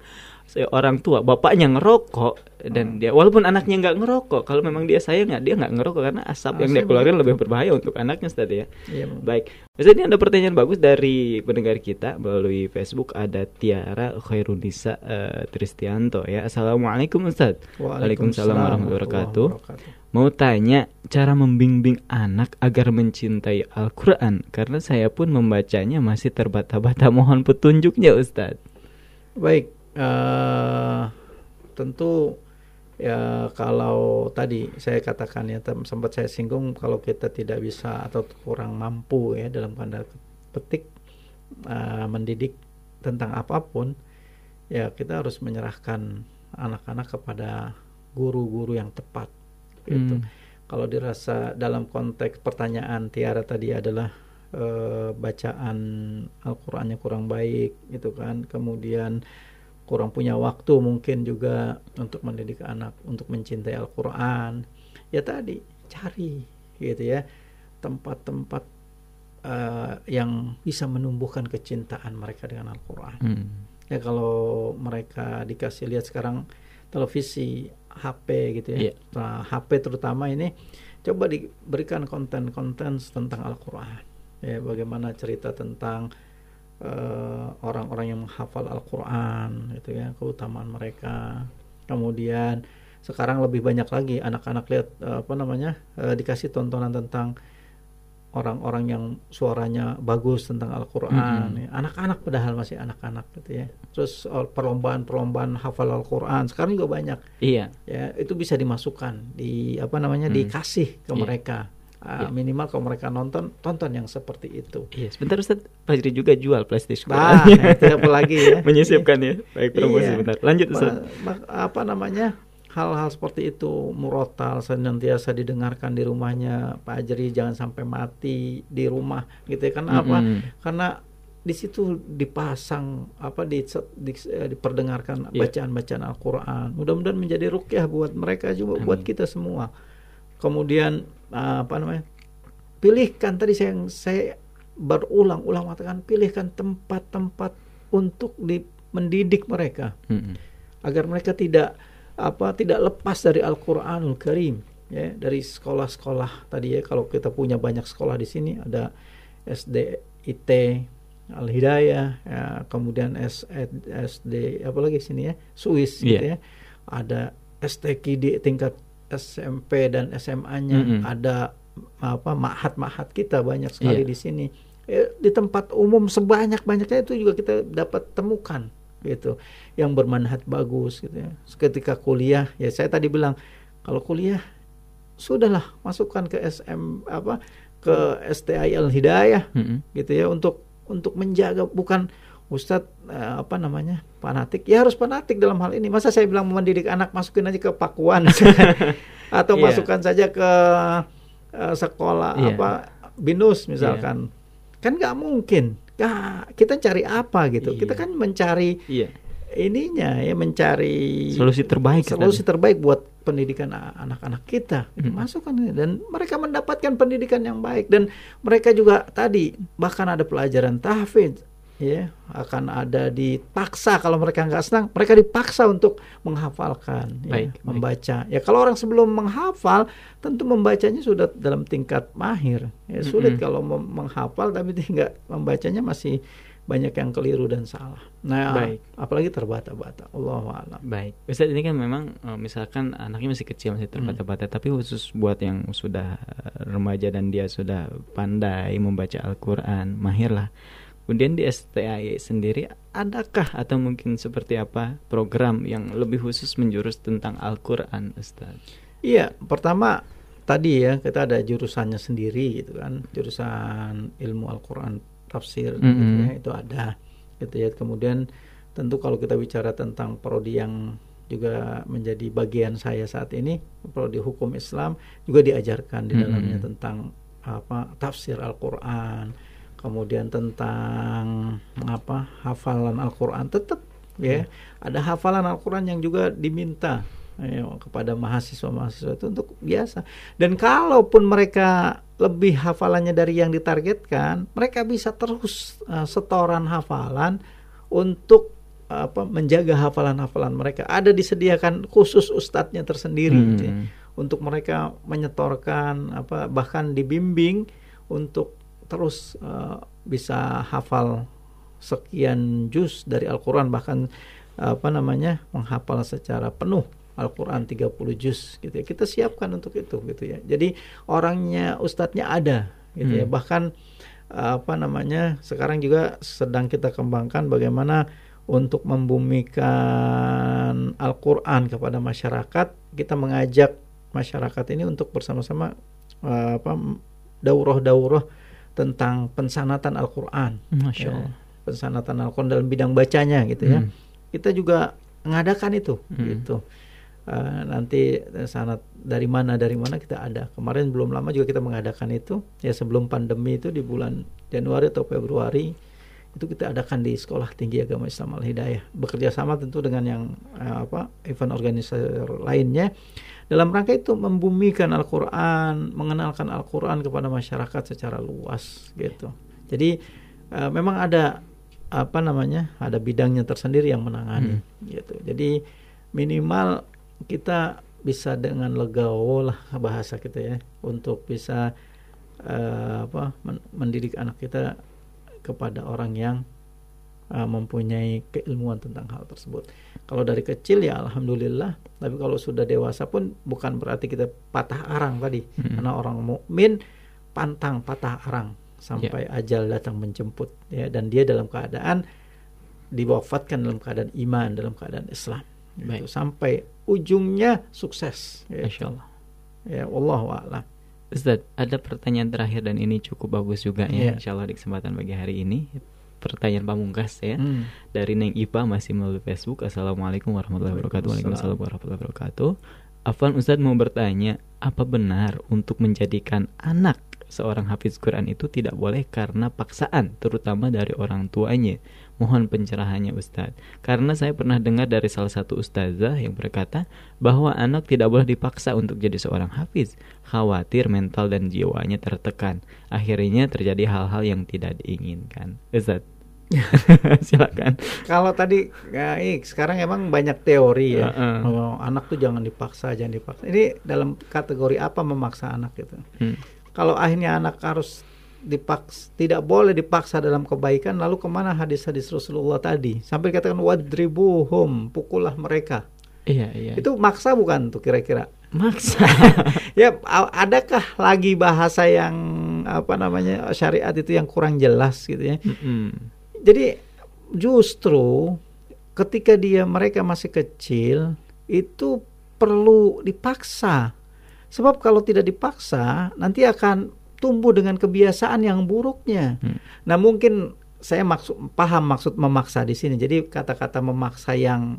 orang tua, bapaknya ngerokok dan dia, walaupun anaknya nggak ngerokok, kalau memang dia sayang, dia nggak ngerokok, karena asap yang dia keluarin lebih berbahaya untuk anaknya tadi ya. Baik, misalnya ada pertanyaan bagus dari pendengar kita melalui Facebook, ada Tiara Khairunisa Tristianto ya. Assalamualaikum Ustaz. Waalaikumsalam warahmatullahi wabarakatuh. Mau tanya cara membimbing anak agar mencintai Al-Quran, karena saya pun membacanya masih terbata-bata, mohon petunjuknya Ustaz. Baik. Tentu ya, kalau tadi saya katakan ya, sempat saya singgung, kalau kita tidak bisa atau kurang mampu ya dalam tanda petik mendidik tentang apapun, ya kita harus menyerahkan anak-anak kepada guru-guru yang tepat gitu. Kalau dirasa dalam konteks pertanyaan Tiara tadi adalah bacaan Al-Qur'annya kurang baik gitu kan, kemudian kurang punya waktu mungkin juga untuk mendidik anak untuk mencintai Al-Quran, ya tadi cari gitu ya tempat-tempat yang bisa menumbuhkan kecintaan mereka dengan Al-Quran. Ya kalau mereka dikasih lihat sekarang televisi, HP gitu ya, nah, HP terutama ini, coba diberikan konten-konten tentang Al-Quran ya, bagaimana cerita tentang orang-orang yang menghafal Al-Quran gitu ya, keutamaan mereka. Kemudian sekarang lebih banyak lagi anak-anak lihat dikasih tontonan tentang orang-orang yang suaranya bagus tentang Al-Quran. Anak-anak, padahal masih anak-anak gitu ya. Terus perlombaan-perlombaan hafal Al-Quran sekarang juga banyak. Ya, itu bisa dimasukkan di dikasih ke mereka. Minimal kalau mereka tonton yang seperti itu. Sebentar Ustaz, Fajri juga jual plastik. Nah, apa lagi ya? Menyisipkan ya. Baik, promosi sebentar. Lanjut Ustaz. Hal-hal seperti itu murotal senantiasa didengarkan di rumahnya Pak Ajri, jangan sampai mati di rumah gitu ya. Karena Karena di situ dipasang diperdengarkan bacaan-bacaan Al-Qur'an. Mudah-mudahan menjadi ruqyah buat mereka juga, buat kita semua. Kemudian pilihkan, tadi saya berulang-ulang mengatakan, pilihkan tempat-tempat untuk mendidik mereka agar mereka tidak lepas dari Al-Qur'anul Karim ya, dari sekolah-sekolah tadi ya. Kalau kita punya banyak sekolah di sini, ada SDIT Al-Hidayah ya, kemudian SD apalagi sini ya, Suis gitu ya, ada STKD tingkat SMP dan SMA-nya, ada apa ma'had-ma'had kita banyak sekali di sini. Di tempat umum sebanyak-banyaknya itu juga kita dapat temukan gitu, yang bermanhaj bagus gitu ya. Ketika kuliah, ya saya tadi bilang kalau kuliah sudahlah masukkan ke STI Al-Hidayah gitu ya, untuk menjaga, bukan Ustadz fanatik, ya harus fanatik dalam hal ini. Masa saya bilang mendidik anak masukin aja ke Pakuan atau masukkan saja ke sekolah BINUS misalkan, kan nggak mungkin. Kita cari apa gitu? Kita kan mencari ininya ya, mencari solusi terbaik buat pendidikan anak-anak kita. Masukkan, dan mereka mendapatkan pendidikan yang baik, dan mereka juga tadi bahkan ada pelajaran tahfidz ya, akan ada dipaksa kalau mereka nggak senang, mereka dipaksa untuk menghafalkan, membaca. Ya kalau orang sebelum menghafal tentu membacanya sudah dalam tingkat mahir. Ya sulit kalau menghafal tapi tidak membacanya, masih banyak yang keliru dan salah. Nah, apalagi terbata-bata. Allahu a'lam. Baik. Ustaz, ini kan memang misalkan anaknya masih kecil, masih terbata-bata, tapi khusus buat yang sudah remaja dan dia sudah pandai membaca Al-Qur'an, mahir lah. Kemudian di STAI sendiri adakah atau mungkin seperti apa program yang lebih khusus menjurus tentang Al-Qur'an, Ustaz? Iya, pertama tadi ya, kita ada jurusannya sendiri gitu kan. Jurusan ilmu Al-Qur'an tafsir gitu ya, itu ada gitu ya. Kemudian tentu kalau kita bicara tentang prodi yang juga menjadi bagian saya saat ini, prodi hukum Islam juga diajarkan di dalamnya tentang tafsir Al-Qur'an, kemudian tentang hafalan Al-Qur'an tetap ya. Ada hafalan Al-Qur'an yang juga diminta kepada mahasiswa-mahasiswa itu untuk biasa. Dan kalaupun mereka lebih hafalannya dari yang ditargetkan, mereka bisa terus setoran hafalan untuk menjaga hafalan-hafalan mereka. Ada disediakan khusus ustadznya tersendiri gitu ya, untuk mereka menyetorkan, bahkan dibimbing untuk terus bisa hafal sekian juz dari Al-Qur'an, bahkan menghafal secara penuh Al-Qur'an 30 juz gitu ya. Kita siapkan untuk itu gitu ya. Jadi orangnya, ustadznya ada gitu ya. Bahkan sekarang juga sedang kita kembangkan bagaimana untuk membumikan Al-Qur'an kepada masyarakat. Kita mengajak masyarakat ini untuk bersama-sama daurah-daurah tentang pensanatan Al-Qur'an. Masya Allah. Pensanatan Al-Qur'an dalam bidang bacanya gitu ya. Kita juga mengadakan itu gitu. Nanti sanad dari mana kita ada. Kemarin belum lama juga kita mengadakan itu ya, sebelum pandemi itu di bulan Januari atau Februari itu kita adakan di Sekolah Tinggi Agama Islam Al-Hidayah, bekerja sama tentu dengan yang event organizer lainnya, dalam rangka itu membumikan Al-Qur'an, mengenalkan Al-Qur'an kepada masyarakat secara luas gitu. Jadi memang ada ada bidangnya tersendiri yang menangani gitu. Jadi minimal kita bisa dengan legowo lah bahasa kita ya, untuk bisa mendidik anak kita kepada orang yang mempunyai keilmuan tentang hal tersebut. Kalau dari kecil ya alhamdulillah, tapi kalau sudah dewasa pun bukan berarti kita patah arang tadi, karena orang mukmin pantang patah arang sampai ajal datang menjemput ya, dan dia dalam keadaan diwafatkan dalam keadaan iman, dalam keadaan Islam. Gitu, sampai ujungnya sukses. Insyaallah. Ya, wallahu a'lam. Ustaz, ada pertanyaan terakhir dan ini cukup bagus juga ya. Insyaallah di kesempatan pagi hari ini pertanyaan pamungkas ya. Dari Neng Ipa masih melalui Facebook. Assalamualaikum warahmatullahi wabarakatuh. Waalaikumsalam warahmatullahi wabarakatuh. Afwan, Ustaz mau bertanya, apa benar untuk menjadikan anak seorang hafiz Quran itu tidak boleh karena paksaan, terutama dari orang tuanya? Mohon pencerahannya, Ustaz. Karena saya pernah dengar dari salah satu ustazah yang berkata bahwa anak tidak boleh dipaksa untuk jadi seorang hafiz, khawatir mental dan jiwanya tertekan, akhirnya terjadi hal-hal yang tidak diinginkan. Ustaz, silakan. Kalau tadi sekarang emang banyak teori ya, anak tuh jangan dipaksa. Ini dalam kategori apa memaksa anak gitu? Kalau akhirnya anak harus dipaksa, tidak boleh dipaksa dalam kebaikan, lalu kemana hadis-hadis Rasulullah tadi? Sampai dikatakan wadribuhum, pukullah mereka. Iya. Itu maksa bukan tuh kira-kira? Maksa. Ya, adakah lagi bahasa yang apa namanya syariat itu yang kurang jelas gitu ya? Mm-hmm. Jadi justru ketika mereka masih kecil itu perlu dipaksa. Sebab kalau tidak dipaksa nanti akan tumbuh dengan kebiasaan yang buruknya. Mm. Nah, mungkin saya paham maksud memaksa di sini. Jadi kata-kata memaksa yang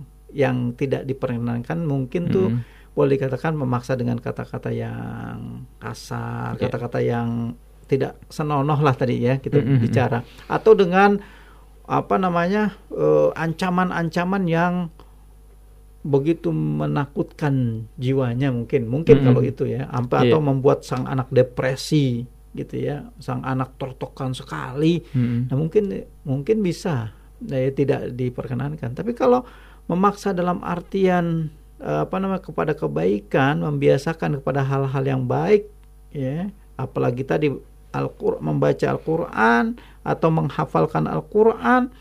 tidak diperkenankan mungkin tuh boleh dikatakan memaksa dengan kata-kata yang kasar, kata-kata yang tidak senonoh lah tadi ya gitu bicara, atau dengan apa namanya ancaman-ancaman yang begitu menakutkan jiwanya mungkin kalau itu ya atau membuat sang anak depresi gitu ya, sang anak tertekan sekali. Nah mungkin bisa ya, tidak diperkenankan. Tapi kalau memaksa dalam artian kepada kebaikan, membiasakan kepada hal-hal yang baik ya, apalagi tadi membaca Al-Qur'an atau menghafalkan Al-Qur'an,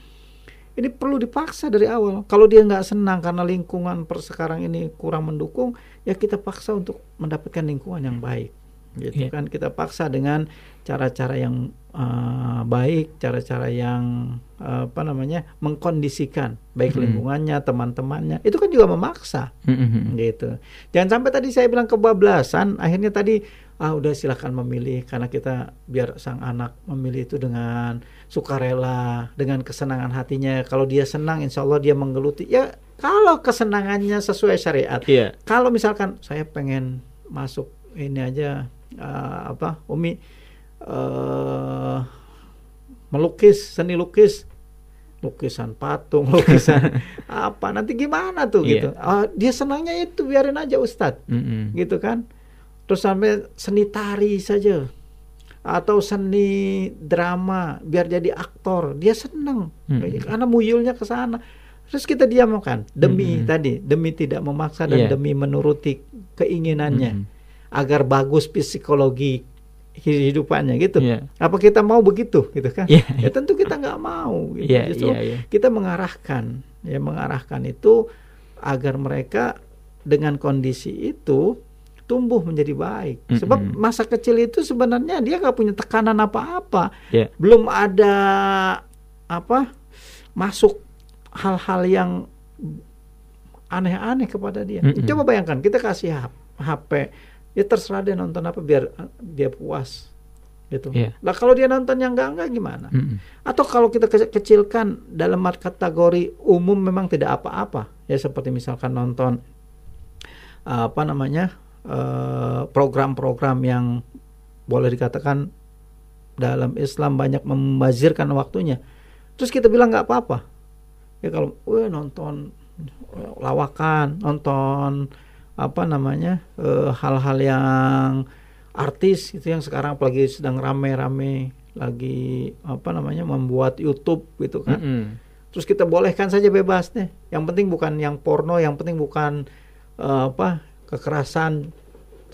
ini perlu dipaksa dari awal. Kalau dia nggak senang karena lingkungan sekarang ini kurang mendukung, ya kita paksa untuk mendapatkan lingkungan yang baik gitu kan. Kita paksa dengan cara-cara yang baik, cara-cara yang mengkondisikan baik lingkungannya, teman-temannya. Itu kan juga memaksa gitu. Jangan sampai tadi saya bilang kebablasan, akhirnya tadi udah silakan memilih, karena kita biar sang anak memilih itu dengan sukarela, dengan kesenangan hatinya. Kalau dia senang insya Allah dia menggeluti. Ya kalau kesenangannya sesuai syariat. Kalau misalkan saya pengen masuk ini aja Umi melukis, seni lukis, lukisan patung, lukisan apa, nanti gimana tuh gitu. Dia senangnya itu, biarin aja Ustadz gitu kan. Terus sampai seni tari saja atau seni drama, biar jadi aktor, dia senang karena muyulnya ke sana. Terus kita diamkan demi demi tidak memaksa dan demi menuruti keinginannya agar bagus psikologi kehidupannya gitu. Apa kita mau begitu gitu kan? Ya tentu kita nggak mau gitu. Kita mengarahkan itu agar mereka dengan kondisi itu tumbuh menjadi baik. Sebab masa kecil itu sebenarnya dia nggak punya tekanan apa-apa. Belum ada masuk hal-hal yang aneh-aneh kepada dia. Coba bayangkan kita kasih HP, ya terserah dia nonton apa biar dia puas gitu. Nah kalau dia nonton yang enggak gimana? Atau kalau kita kecilkan dalam kategori umum memang tidak apa-apa ya, seperti misalkan nonton program-program yang boleh dikatakan dalam Islam banyak membazirkan waktunya. Terus kita bilang nggak apa-apa ya, kalau nonton lawakan, nonton hal-hal yang artis itu yang sekarang apalagi sedang rame-rame lagi membuat YouTube gitu kan. Terus kita bolehkan saja bebas deh. Yang penting bukan yang porno, yang penting bukan kekerasan.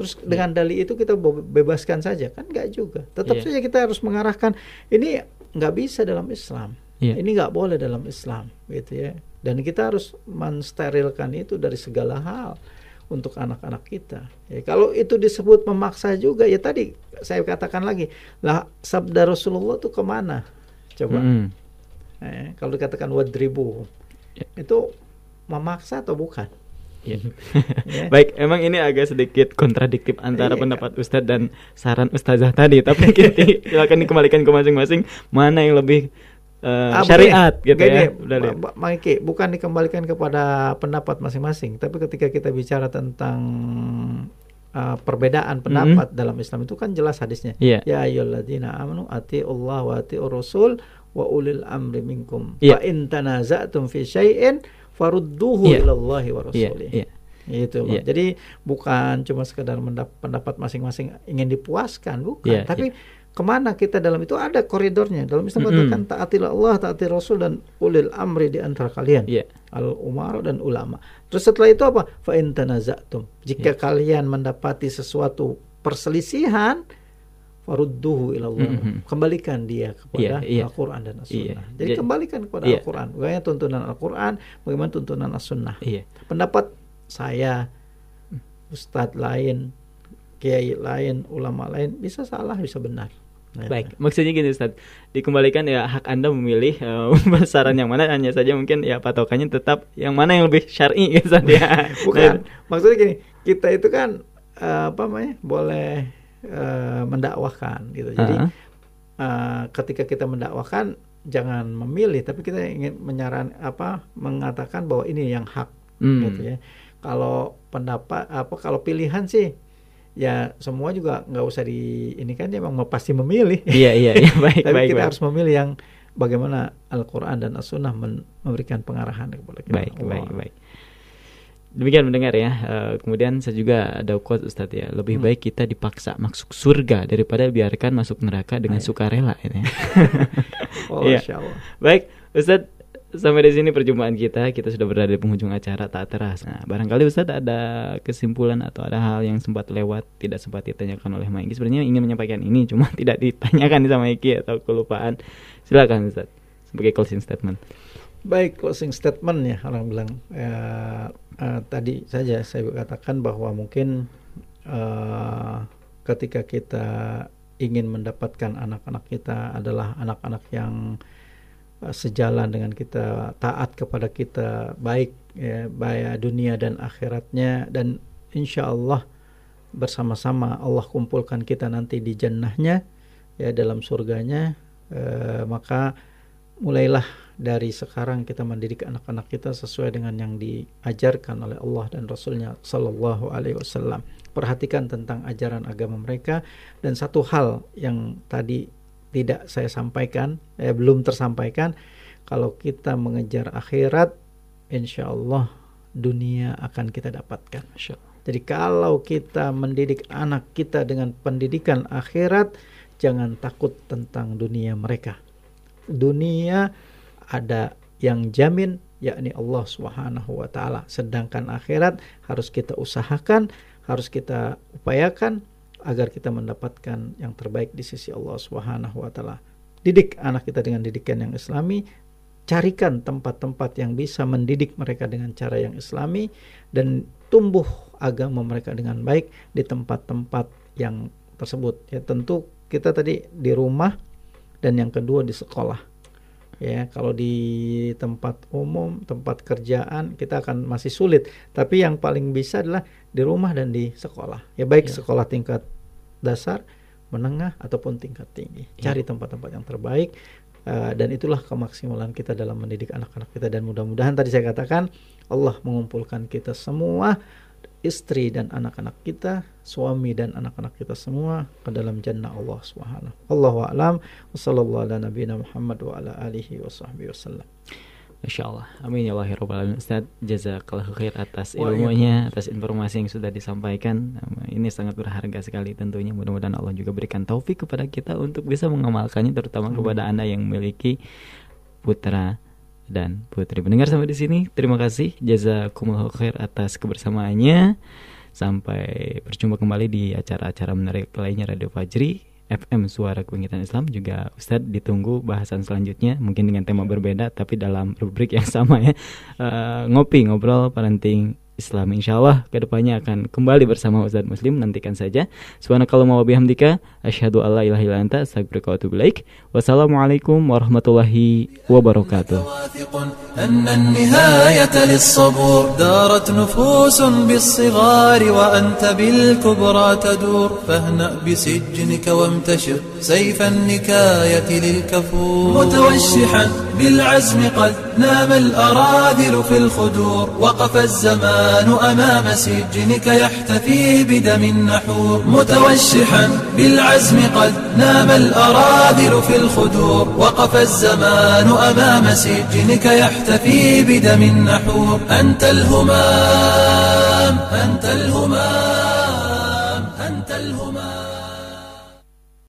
Terus dengan dalih itu kita bebaskan saja kan, enggak juga. Tetap saja kita harus mengarahkan ini enggak bisa dalam Islam. Ini enggak boleh dalam Islam gitu ya. Dan kita harus mensterilkan itu dari segala hal untuk anak-anak kita. Ya, kalau itu disebut memaksa juga, ya tadi saya katakan lagi, lah sabda Rasulullah itu kemana? Coba, kalau dikatakan wadribu, itu memaksa atau bukan? Baik, emang ini agak sedikit kontradiktif antara pendapat Ustadz dan saran Ustazah tadi. Tapi silakan dikembalikan ke masing-masing, mana yang lebih syariat gitu ya. Bukan dikembalikan kepada pendapat masing-masing, tapi ketika kita bicara tentang perbedaan pendapat dalam Islam itu kan jelas hadisnya. Ya ayyuhalladzina amanu atiullaha wa atiur rasul wa ulil amri minkum. Fa in tanaza'tum fi syai'in farudduhu ilallahi wa rasulih. Gitu loh. Jadi bukan cuma sekedar pendapat masing-masing ingin dipuaskan, bukan, tapi kemana kita dalam itu ada koridornya. Dalam Islam katakan taatilah Allah, taati Rasul, dan ulil amri di antara kalian, al umara dan ulama. Terus setelah itu apa? Fa in tanaza'tum, jika kalian mendapati sesuatu perselisihan, farudduhu ilallah, kembalikan dia kepada Al-Qur'an dan As-Sunnah. Jadi kembalikan kepada Al-Qur'an, bagaimana tuntunan Al-Qur'an, bagaimana tuntunan As-Sunnah. Pendapat saya, ustadz lain, kiai lain, ulama lain, bisa salah, bisa benar. Baik, maksudnya gini Ustaz, dikembalikan ya hak Anda memilih saran yang mana, hanya saja mungkin ya patokannya tetap yang mana yang lebih syar'i ya Ustaz ya. Bukan, maksudnya gini, kita itu kan boleh mendakwahkan gitu. Jadi ketika kita mendakwahkan jangan memilih, tapi kita ingin menyaran mengatakan bahwa ini yang hak gitu ya. Kalau pendapat kalau pilihan sih ya semua juga nggak usah di ini kan, emang pasti memilih. Iya baik. Tapi baik, kita harus memilih yang bagaimana Al-Quran dan As-Sunnah memberikan pengarahan kepada kita. Baik. Demikian mendengar ya. Kemudian saya juga ada quote Ustadz ya. Lebih baik kita dipaksa masuk surga daripada biarkan masuk neraka dengan sukarela. Ini. Oh, insya Allah. Baik Ustadz, sampai di sini perjumpaan kita. Kita sudah berada di penghujung acara tak terasa. Nah, barangkali Ustadz ada kesimpulan atau ada hal yang sempat lewat, tidak sempat ditanyakan oleh Maiki. Sebenarnya ingin menyampaikan ini, cuma tidak ditanyakan sama Maiki atau kelupaan. Silakan Ustadz sebagai closing statement. Baik, closing statement ya, orang bilang tadi saja saya katakan bahwa mungkin ketika kita ingin mendapatkan anak-anak kita adalah anak-anak yang sejalan dengan kita, taat kepada kita, baik ya, baik dunia dan akhiratnya, dan insya Allah bersama-sama Allah kumpulkan kita nanti di jannahnya ya, dalam surganya. Maka mulailah dari sekarang kita mendidik anak-anak kita sesuai dengan yang diajarkan oleh Allah dan Rasulnya Sallallahu Alaihi Wasallam. Perhatikan tentang ajaran agama mereka. Dan satu hal yang tadi tidak saya sampaikan, belum tersampaikan, kalau kita mengejar akhirat, insya Allah dunia akan kita dapatkan. Jadi kalau kita mendidik anak kita dengan pendidikan akhirat, jangan takut tentang dunia mereka. Dunia ada yang jamin, yakni Allah Subhanahu Wa Taala. Sedangkan akhirat harus kita usahakan, harus kita upayakan agar kita mendapatkan yang terbaik di sisi Allah Subhanahu Wa Taala. Didik anak kita dengan didikan yang Islami, carikan tempat-tempat yang bisa mendidik mereka dengan cara yang Islami, dan tumbuh agama mereka dengan baik di tempat-tempat yang tersebut. Ya tentu kita tadi di rumah, dan yang kedua di sekolah. Ya, kalau di tempat umum, tempat kerjaan kita akan masih sulit, tapi yang paling bisa adalah di rumah dan di sekolah. Ya baik sekolah tingkat dasar, menengah ataupun tingkat tinggi. Cari tempat-tempat yang terbaik dan itulah kemaksimalan kita dalam mendidik anak-anak kita, dan mudah-mudahan tadi saya katakan Allah mengumpulkan kita semua, istri dan anak-anak kita, suami dan anak-anak kita semua ke dalam jannah Allah Subhanahu. Allahu a'lam. Wassallallahu ala nabiyina Muhammad wa ala alihi wa sahbihi wasallam. Insyaallah. Amin ya Allah ya rabbal alamin. Ustaz, jazakallahu khair atas ilmunya, atas informasi yang sudah disampaikan. Ini sangat berharga sekali tentunya. Mudah-mudahan Allah juga berikan taufik kepada kita untuk bisa mengamalkannya, terutama kepada Anda yang memiliki putra dan putri. Mendengar sampai di sini, terima kasih. Jazakumullahu khair atas kebersamaannya. Sampai berjumpa kembali di acara-acara menarik lainnya Radio Fajri FM Suara Kebangkitan Islam. Juga Ustadz ditunggu bahasan selanjutnya, mungkin dengan tema berbeda tapi dalam rubrik yang sama ya. Ngopi Ngobrol Parenting Islam, insyaallah kedepannya akan kembali bersama Ustadz Muslim. Nantikan saja. Subhanakallahumma wa bihamdika, asyhadu alla ilaha illa anta, astaghfiruka wa atubu ilaik. Wassalamualaikum warahmatullahi wabarakatuh. Anna an-nihayata lis-sabr darat nufusun bis-sighari wa anta bil-kubra tadur fahna bisijnika wamtashir sayfan nikayati lil-kafur mutawashshihan bil-azmi qad nama al-aradil fil-khudur waqafa az-zaman أمام سجنك يحتفي بدم نحور متوشحا بالعزم قد نام الأراذل في الخدور وقف الزمان أمام سجنك يحتفي بدم نحور أنت الهمام أنت الهمام